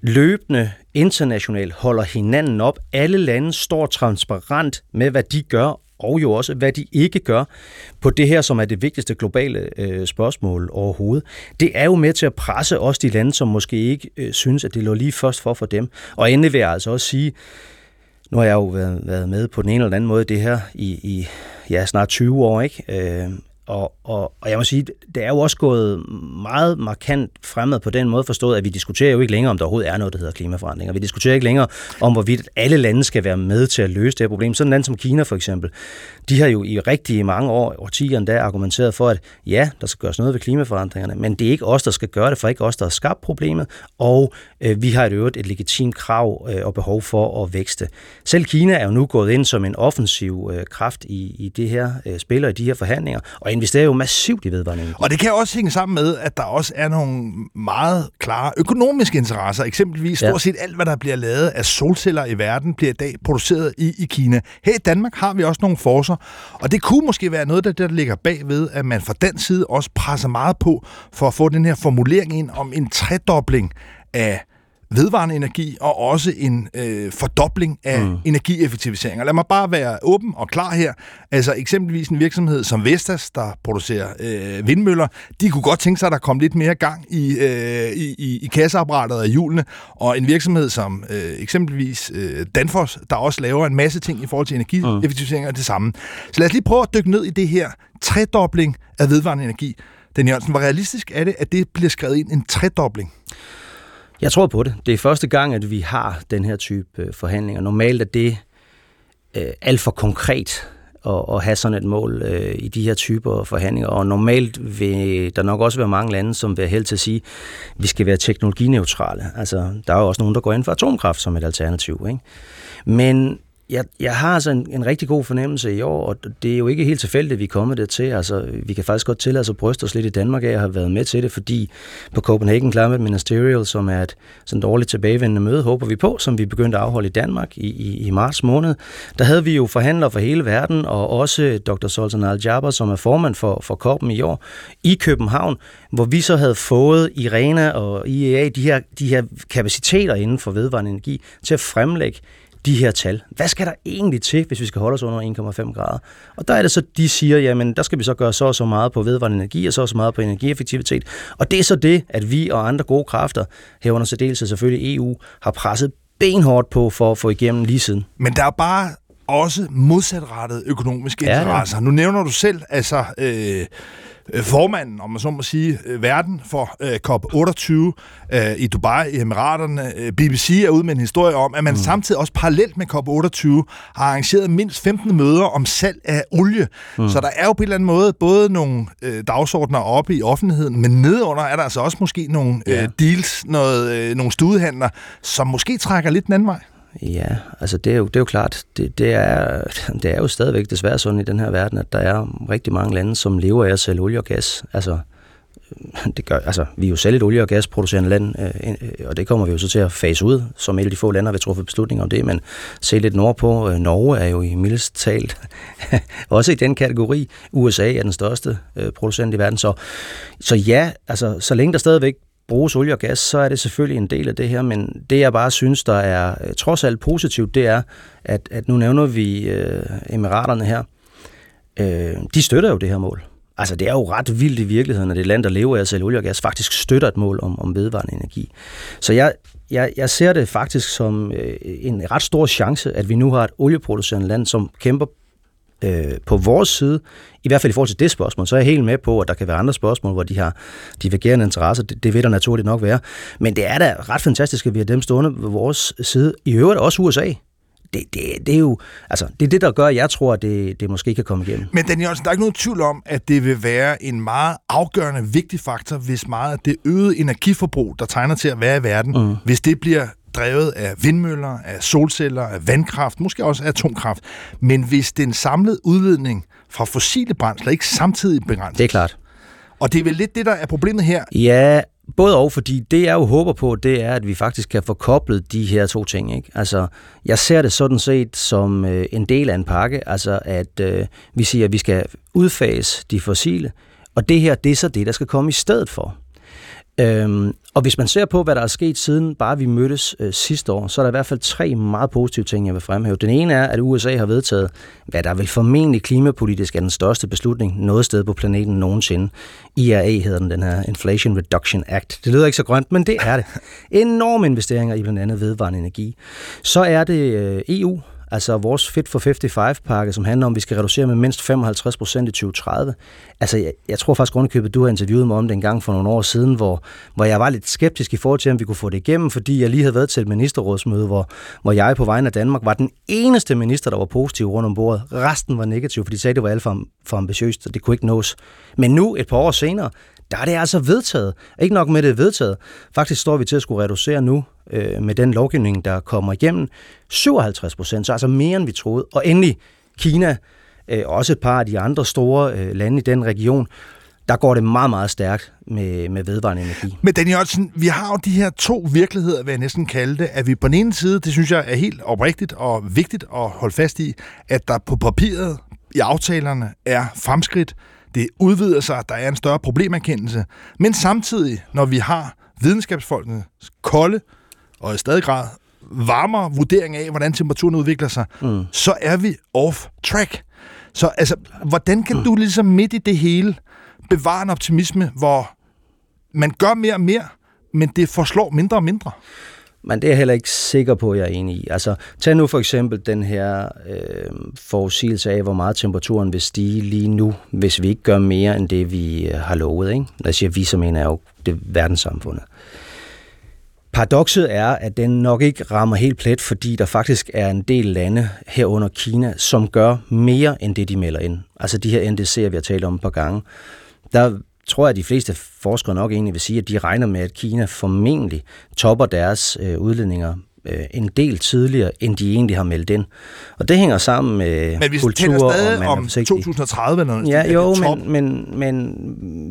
løbende internationalt holder hinanden op, alle lande står transparent med, hvad de gør, og jo også, hvad de ikke gør på det her, som er det vigtigste globale øh, spørgsmål overhovedet. Det er jo med til at presse også de lande, som måske ikke øh, synes, at det lå lige først for for dem. Og endelig vil jeg altså også sige, nu har jeg jo været, været med på den ene eller anden måde det her i, i ja, snart tyve år, ikke? Øh, Og, og, og jeg må sige, det er jo også gået meget markant fremad på den måde forstået, at vi diskuterer jo ikke længere, om der overhovedet er noget, der hedder klimaforandringer. Vi diskuterer ikke længere om, hvorvidt alle lande skal være med til at løse det her problem. Sådan et land som Kina for eksempel, de har jo i rigtig mange år, årtier endda, argumenteret for, at ja, der skal gøres noget ved klimaforandringerne, men det er ikke os, der skal gøre det, for ikke os, der har skabt problemet, og øh, vi har i øvrigt et legitimt krav øh, og behov for at vækste. Selv Kina er jo nu gået ind som en offensiv øh, kraft i, i det her øh, spil og i de her forhandlinger, og investerer jo massivt i vedvarende energi. Og det kan også hænge sammen med, at der også er nogle meget klare økonomiske interesser. Eksempelvis stort set alt, hvad der bliver lavet af solceller i verden, bliver i dag produceret i, i Kina. Her i Danmark har vi også nogle forcer, og det kunne måske være noget, der, der ligger bagved, at man fra den side også presser meget på for at få den her formulering ind om en tredobling af vedvarende energi, og også en øh, fordobling af mm. energieffektivisering. Og lad mig bare være åben og klar her. Altså eksempelvis en virksomhed som Vestas, der producerer øh, vindmøller, de kunne godt tænke sig, at der kom lidt mere gang i, øh, i, i kasseapparatet og hjulene. Og en virksomhed som øh, eksempelvis øh, Danfoss, der også laver en masse ting i forhold til energieffektivisering og det samme. Så lad os lige prøve at dykke ned i det her tredobling af vedvarende energi. Dan Jørgensen, hvor realistisk er det, at det bliver skrevet ind en tredobling? Jeg tror på det. Det er første gang, at vi har den her type forhandlinger. Normalt er det øh, alt for konkret at, at have sådan et mål øh, i de her typer forhandlinger. Og normalt vil der nok også være mange lande, som vil hælde til at sige, at vi skal være teknologineutrale. Altså, der er jo også nogen, der går ind for atomkraft som et alternativ, ikke? Men jeg, jeg har altså en, en rigtig god fornemmelse i år, og det er jo ikke helt tilfældigt, at vi er kommet dertil. Altså, vi kan faktisk godt tillade os at bryste os lidt i Danmark af at have været med til det, fordi på Copenhagen Climate Ministerial, som er et sådan årligt tilbagevendende møde, håber vi på, som vi begyndte at afholde i Danmark i, i, i marts måned, der havde vi jo forhandlere fra hele verden, og også doktor Zoltan Al-Jaber, som er formand for, for COP'en i år, i København, hvor vi så havde fået IRENA og I E A, de her, de her kapaciteter inden for vedvarende energi, til at fremlægge de her tal. Hvad skal der egentlig til, hvis vi skal holde os under en komma fem grader? Og der er det så, de siger, jamen, der skal vi så gøre så og så meget på vedvarende energi, og så og så meget på energieffektivitet. Og det er så det, at vi og andre gode kræfter, herunder særdeleshed selvfølgelig E U, har presset benhårdt på for at få igennem lige siden. Men der er bare også modsatrettede økonomiske ja, interesser. Ja. Nu nævner du selv, altså øh, formanden, om man så må sige, verden for øh, COP otteogtyve øh, i Dubai, i Emiraterne. Øh, B B C er ude med en historie om, at man mm. samtidig også parallelt med COP otteogtyve har arrangeret mindst femten møder om salg af olie. Mm. Så der er jo på en eller anden måde både nogle øh, dagsordner oppe i offentligheden, men nedenunder er der altså også måske nogle yeah. øh, deals, noget, øh, nogle studehandler, som måske trækker lidt den anden vej. Ja, altså det er jo, det er jo klart, det, det, er, det er jo stadigvæk desværre sådan i den her verden, at der er rigtig mange lande, som lever af at sælge olie og gas. Altså, det gør, altså vi er jo selv et olie- og gasproducerende land, øh, og det kommer vi jo så til at fase ud, som et af de få lande, vi har truffet beslutninger om det, men se lidt nordpå, øh, Norge er jo i mildest talt også i den kategori. U S A er den største øh, producent i verden, så, så ja, altså så længe der stadigvæk bruges olie og gas, så er det selvfølgelig en del af det her, men det jeg bare synes, der er trods alt positivt, det er, at, at nu nævner vi øh, Emiraterne her. Øh, de støtter jo det her mål. Altså det er jo ret vildt i virkeligheden, at det land, der lever af at sælge olie og gas, faktisk støtter et mål om, om vedvarende energi. Så jeg, jeg, jeg ser det faktisk som øh, en ret stor chance, at vi nu har et olieproducerende land, som kæmper Øh, på vores side, i hvert fald i forhold til det spørgsmål, så er jeg helt med på, at der kan være andre spørgsmål, hvor de har divergerende interesser. Det, det vil der naturligt nok være. Men det er da ret fantastisk, at vi har dem stående på vores side. I øvrigt også U S A. det, det, det er jo, altså, det er det, der gør, at jeg tror, at det, det måske kan komme igennem. Men Dan Jørgensen, der er ikke nogen tvivl om, at det vil være en meget afgørende, vigtig faktor, hvis meget af det øgede energiforbrug, der tegner til at være i verden, mm. hvis det bliver drevet af vindmøller, af solceller, af vandkraft, måske også af atomkraft. Men hvis den samlede udledning fra fossile brændsler ikke samtidig begrænses. Det er klart. Og det er vel lidt det, der er problemet her? Ja, både og, fordi det, jeg jo håber på, det er, at vi faktisk kan få koblet de her to ting, ikke? Altså, jeg ser det sådan set som øh, en del af en pakke, altså at øh, vi siger, at vi skal udfase de fossile, og det her, det er så det, der skal komme i stedet for. Øhm, og hvis man ser på, hvad der er sket siden bare vi mødtes øh, sidste år, så er der i hvert fald tre meget positive ting, jeg vil fremhæve. Den ene er, at U S A har vedtaget, hvad der vel formentlig klimapolitisk er den største beslutning noget sted på planeten nogensinde. I R A hedder den, den her Inflation Reduction Act. Det lyder ikke så grønt, men det er det. Enorme investeringer i blandt andet vedvarende energi. Så er det øh, E U, altså vores Fit for femoghalvtreds-pakke, som handler om, at vi skal reducere med mindst femoghalvtreds procent i tyve tredive. Altså, jeg, jeg tror faktisk grundkøbet, du har interviewet mig om det en gang for nogle år siden, hvor, hvor jeg var lidt skeptisk i forhold til, om vi kunne få det igennem, fordi jeg lige havde været til et ministerrådsmøde, hvor, hvor jeg på vegne af Danmark var den eneste minister, der var positiv rundt om bordet. Resten var negativ, fordi de sagde, det var alt for, for ambitiøst, og det kunne ikke nås. Men nu, et par år senere, der er det altså vedtaget. Ikke nok med det vedtaget. Faktisk står vi til at skulle reducere nu øh, med den lovgivning, der kommer igennem. syvoghalvtreds procent, så altså mere end vi troede. Og endelig Kina, øh, også et par af de andre store øh, lande i den region, der går det meget, meget stærkt med, med vedvarende energi. Men Dan Jørgensen, vi har jo de her to virkeligheder, hvad jeg næsten kalde det, at vi på den ene side, det synes jeg er helt oprigtigt og vigtigt at holde fast i, at der på papiret i aftalerne er fremskridt. Det udvider sig, der er en større problemerkendelse. Men samtidig, når vi har videnskabsfolkenes kolde og i stadig grad varmere vurdering af, hvordan temperaturen udvikler sig, mm. så er vi off track. Så altså, hvordan kan mm. du ligesom midt i det hele bevare en optimisme, hvor man gør mere og mere, men det forslår mindre og mindre? Men det er jeg heller ikke sikker på, at jeg er enig i. Altså, tag nu for eksempel den her øh, forudsigelse af, hvor meget temperaturen vil stige lige nu, hvis vi ikke gør mere end det, vi har lovet. Ikke? Når jeg siger vi, så mener jeg jo det verdenssamfundet. Paradokset er, at den nok ikke rammer helt plet, fordi der faktisk er en del lande herunder Kina, som gør mere end det, de melder ind. Altså de her N D C'er, vi har talt om et par gange. Der tror jeg, at de fleste forskere nok egentlig vil sige, at de regner med, at Kina formentlig topper deres øh, udledninger øh, en del tidligere, end de egentlig har meldt ind. Og det hænger sammen med kultur og man er forsigtig. Men vi taler stadig om tyve tredive eller noget. Ja, jo, men, men, men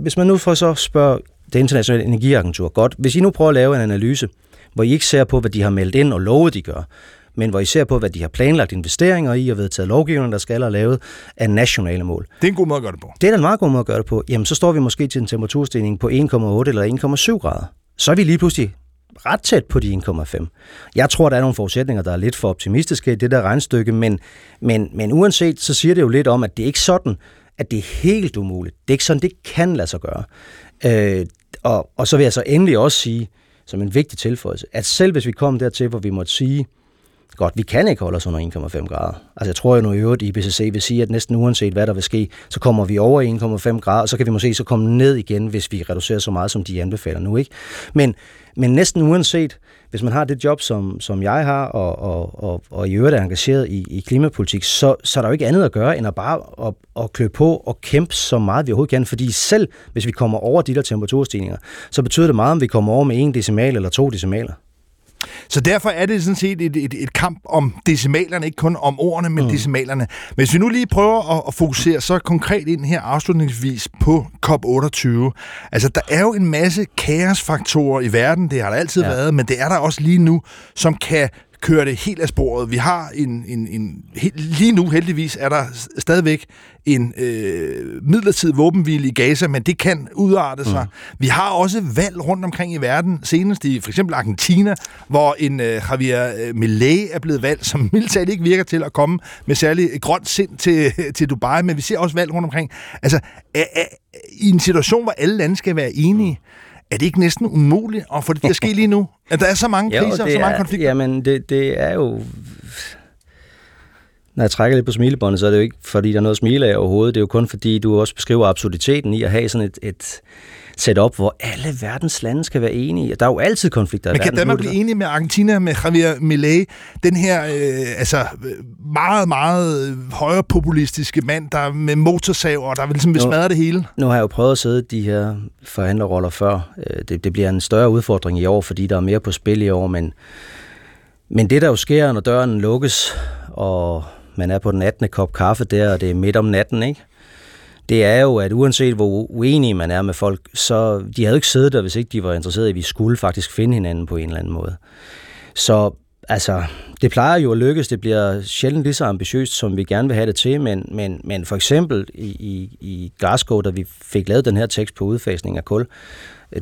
hvis man nu får så spørge det internationale energiagentur, godt, hvis I nu prøver at lave en analyse, hvor I ikke ser på, hvad de har meldt ind og lovet, de gør, men hvor I ser på, hvad de har planlagt investeringer i og vedtaget lovgivningen, der skal have lavet af nationale mål. Det er en god måde at gøre det på. Det er en meget god måde at gøre det på. Jamen, så står vi måske til en temperaturstigning på en komma otte eller en komma syv grader. Så er vi lige pludselig ret tæt på de en komma fem. Jeg tror, der er nogle forudsætninger, der er lidt for optimistiske i det der regnestykke, men, men, men uanset, så siger det jo lidt om, at det er ikke sådan, at det er helt umuligt. Det er ikke sådan, det kan lade sig gøre. Øh, og, og så vil jeg så endelig også sige, som en vigtig tilføjelse, at selv hvis vi kom dertil, hvor vi måtte sige, godt, vi kan ikke holde os under en komma fem grader. Altså, jeg tror jo nu i øvrigt, I P C C vil sige, at næsten uanset hvad der vil ske, så kommer vi over en komma fem grader, og så kan vi måske så komme ned igen, hvis vi reducerer så meget, som de anbefaler nu, ikke? Men, men næsten uanset, hvis man har det job, som, som jeg har, og, og, og, og i øvrigt er engageret i, i klimapolitik, så, så er der jo ikke andet at gøre, end at bare at, at klø på og kæmpe så meget, vi overhovedet kan. Fordi selv hvis vi kommer over de der temperaturstigninger, så betyder det meget, om vi kommer over med en decimal eller to decimaler. Så derfor er det sådan set et, et, et kamp om decimalerne, ikke kun om ordene, men mm. decimalerne. Hvis vi nu lige prøver at, at fokusere så konkret ind her afslutningsvis på COP otteogtyve. Altså, der er jo en masse kaosfaktorer i verden, det har der altid ja. været, men det er der også lige nu, som kan kører det helt af sporet. Vi har en, en, en helt, lige nu heldigvis er der stadigvæk en øh, midlertidig våbenhvile i Gaza, men det kan udarte sig. Mm. Vi har også valg rundt omkring i verden, senest i for eksempel Argentina, hvor en øh, Javier Milei er blevet valgt, som mildt talt ikke virker til at komme med særlig grønt sind til, til Dubai, men vi ser også valg rundt omkring. Altså, er, er, i en situation, hvor alle lande skal være enige, er det ikke næsten umuligt at få det til at ske lige nu? At der er så mange kriser, jo, og så mange konflikter? Jamen, det, det er jo... Når jeg trækker lidt på smilebåndet, så er det jo ikke, fordi der er noget at smile af overhovedet. Det er jo kun, fordi du også beskriver absurditeten i at have sådan et, et setup, hvor alle verdens lande skal være enige. Der er jo altid konflikter i verden. Men kan Danmark blive enige med Argentina, med Javier Milei? Den her øh, altså meget, meget højre populistiske mand, der med motorsav, og der vil ligesom besmadre det hele. Nu har jeg jo prøvet at sidde de her forhandlerroller før. Det, det bliver en større udfordring i år, fordi der er mere på spil i år, men, men det, der jo sker, når døren lukkes, og man er på den attende kop kaffe der, og det er midt om natten, ikke? Det er jo, at uanset hvor uenige man er med folk, så de havde jo ikke siddet der, hvis ikke de var interesserede i, at vi skulle faktisk finde hinanden på en eller anden måde. Så altså, det plejer jo at lykkes. Det bliver sjældent lige så ambitiøst, som vi gerne vil have det til, men, men, men for eksempel i, i, i Glasgow, da vi fik lavet den her tekst på udfasning af kul,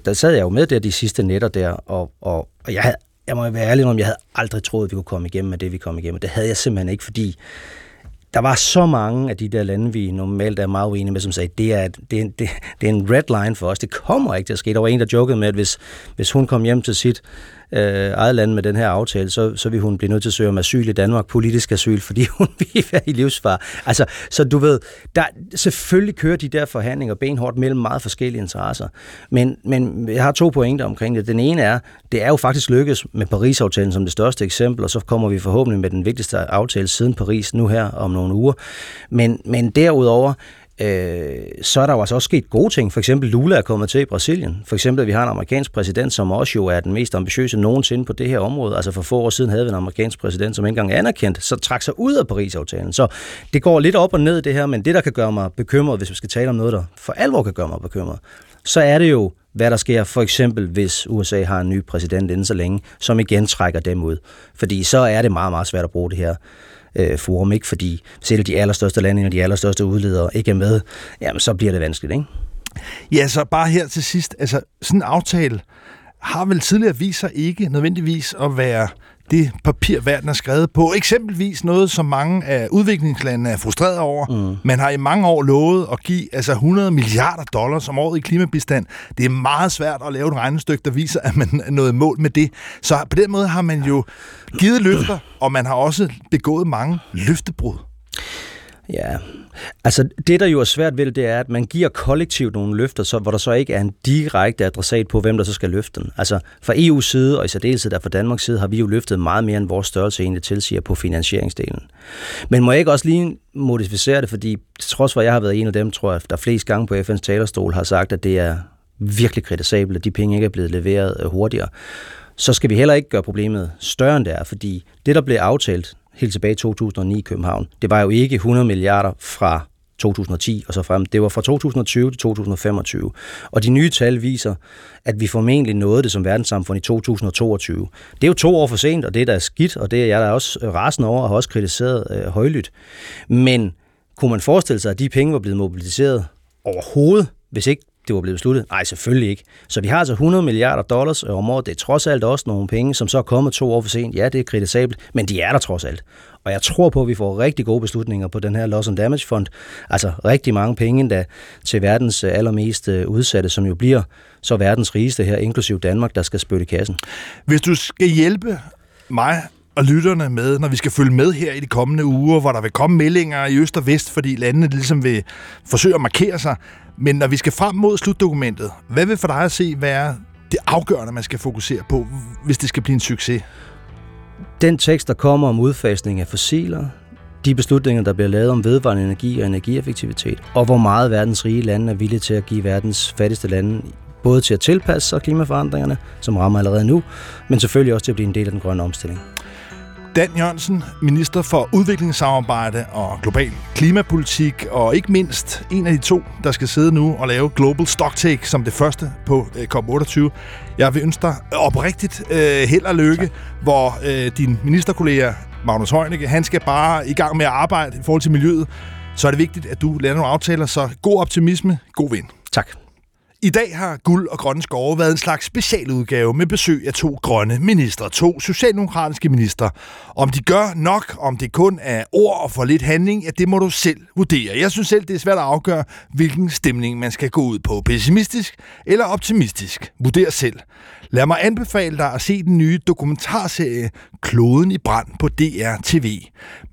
der sad jeg jo med der de sidste nætter der, og, og, og jeg havde, jeg må være ærlig om, jeg havde aldrig troet, vi kunne komme igennem med det, vi kom igennem. Det havde jeg simpelthen ikke, fordi der var så mange af de der lande, vi normalt er meget uenige med, som sagde, det er, det, er, det, det er en red line for os. Det kommer ikke til at ske. Der var en, der jokede med, at hvis, hvis hun kom hjem til sit øh, eget land med den her aftale, så, så ville hun blive nødt til at søge om asyl i Danmark, politisk asyl, fordi hun ville være i livsfare. Altså, så du ved, der, selvfølgelig kører de der forhandlinger benhårdt mellem meget forskellige interesser. Men, men jeg har to pointer omkring det. Den ene er, det er jo faktisk lykkedes med Paris-aftalen som det største eksempel, og så kommer vi forhåbentlig med den vigtigste aftale siden Paris nu her om nogle uger. Men, men derudover, øh, så er der jo altså også sket gode ting. For eksempel Lula er kommet til i Brasilien. For eksempel, at vi har en amerikansk præsident, som også jo er den mest ambitiøse nogensinde på det her område. Altså for få år siden havde vi en amerikansk præsident, som ikke engang anerkendte, så trak sig ud af Paris-aftalen. Så det går lidt op og ned det her, men det, der kan gøre mig bekymret, hvis vi skal tale om noget, der for alvor kan gøre mig bekymret, så er det jo, hvad der sker, for eksempel hvis U S A har en ny præsident inden så længe, som igen trækker dem ud. Fordi så er det meget, meget svært at bruge det her forum, ikke? Fordi selv de allerstørste lande og de allerstørste udledere ikke er med, jamen så bliver det vanskeligt, ikke? Ja, så bare her til sidst, altså sådan en aftale har vel tidligere vist sig ikke nødvendigvis at være det papir, verden er skrevet på. Eksempelvis noget, som mange af udviklingslandene er frustreret over. Mm. Man har i mange år lovet at give altså hundrede milliarder dollars om året i klimabistand. Det er meget svært at lave et regnestykke, der viser, at man er nået mål med det. Så på den måde har man jo givet løfter, og man har også begået mange løftebrud. Ja, altså det, der jo er svært ved, det er, at man giver kollektivt nogle løfter, så, hvor der så ikke er en direkte adressat på, hvem der så skal løfte den. Altså fra E U's side, og i særdeleshed der fra Danmarks side, har vi jo løftet meget mere, end vores størrelse egentlig tilsiger på finansieringsdelen. Men må jeg ikke også lige modificere det, fordi trods hvad jeg har været en af dem, tror jeg, der flest gange på F N's talerstol har sagt, at det er virkelig kritisabelt, at de penge ikke er blevet leveret hurtigere, så skal vi heller ikke gøre problemet større end det er, fordi det, der blev aftalt helt tilbage i to tusind og ni i København, det var jo ikke hundrede milliarder fra to tusind og ti og så frem. Det var fra to tusind og tyve til to tusind og femogtyve. Og de nye tal viser, at vi formentlig nåede det som verdenssamfund i to tusind og toogtyve. Det er jo to år for sent, og det er da skidt, og det er jeg da også rasende over og har også kritiseret øh, højlydt. Men kunne man forestille sig, at de penge var blevet mobiliseret overhovedet, hvis ikke det var blevet besluttet? Nej, selvfølgelig ikke. Så vi har altså hundrede milliarder dollars om året. Det er trods alt også nogle penge, som så er kommet to år for sent. Ja, det er kritisabelt, men de er der trods alt. Og jeg tror på, at vi får rigtig gode beslutninger på den her Loss and Damage Fund. Altså rigtig mange penge endda til verdens allermest udsatte, som jo bliver så verdens rigeste her, inklusiv Danmark, der skal spytte kassen. Hvis du skal hjælpe mig og lytterne med, når vi skal følge med her i de kommende uger, hvor der vil komme meldinger i øst og vest, fordi landene ligesom vil forsøge at markere sig. Men når vi skal frem mod slutdokumentet, hvad vil for dig at se være det afgørende, man skal fokusere på, hvis det skal blive en succes? Den tekst, der kommer om udfasning af fossiler, de beslutninger, der bliver lavet om vedvarende energi og energieffektivitet, og hvor meget verdens rige lande er villige til at give verdens fattigste lande, både til at tilpasse sig klimaforandringerne, som rammer allerede nu, men selvfølgelig også til at blive en del af den grønne omstilling. Dan Jørgensen, minister for udviklingssamarbejde og global klimapolitik, og ikke mindst en af de to, der skal sidde nu og lave Global Stocktake som det første på C O P otteogtyve. Jeg vil ønske dig oprigtigt øh, held og lykke, tak. Hvor øh, din ministerkollega Magnus Heunicke, han skal bare i gang med at arbejde i forhold til miljøet. Så er det vigtigt, at du lander nogle aftaler, så god optimisme, god vind. Tak. I dag har Guld og Grønne Skove været en slags specialudgave med besøg af to grønne ministre, to socialdemokratiske ministre. Om de gør nok, om det kun er ord og for lidt handling, ja, det må du selv vurdere. Jeg synes selv, det er svært at afgøre, hvilken stemning man skal gå ud på. Pessimistisk eller optimistisk? Vurder selv. Lad mig anbefale dig at se den nye dokumentarserie Kloden i brand på D R T V.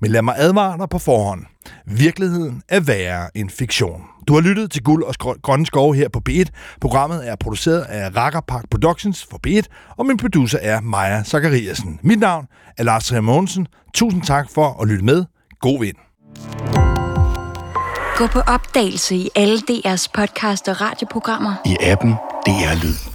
Men lad mig advare dig på forhånd. Virkeligheden er værre end fiktion. Du har lyttet til Guld og Grønne Skove her på P et. Programmet er produceret af Racker Park Productions for P et, og min producer er Maja Zachariasen. Mit navn er Lars Trier Mogensen. Tusind tak for at lytte med. God vind. Gå på opdagelse i alle D R's podcast og radioprogrammer. I appen D R Lyd.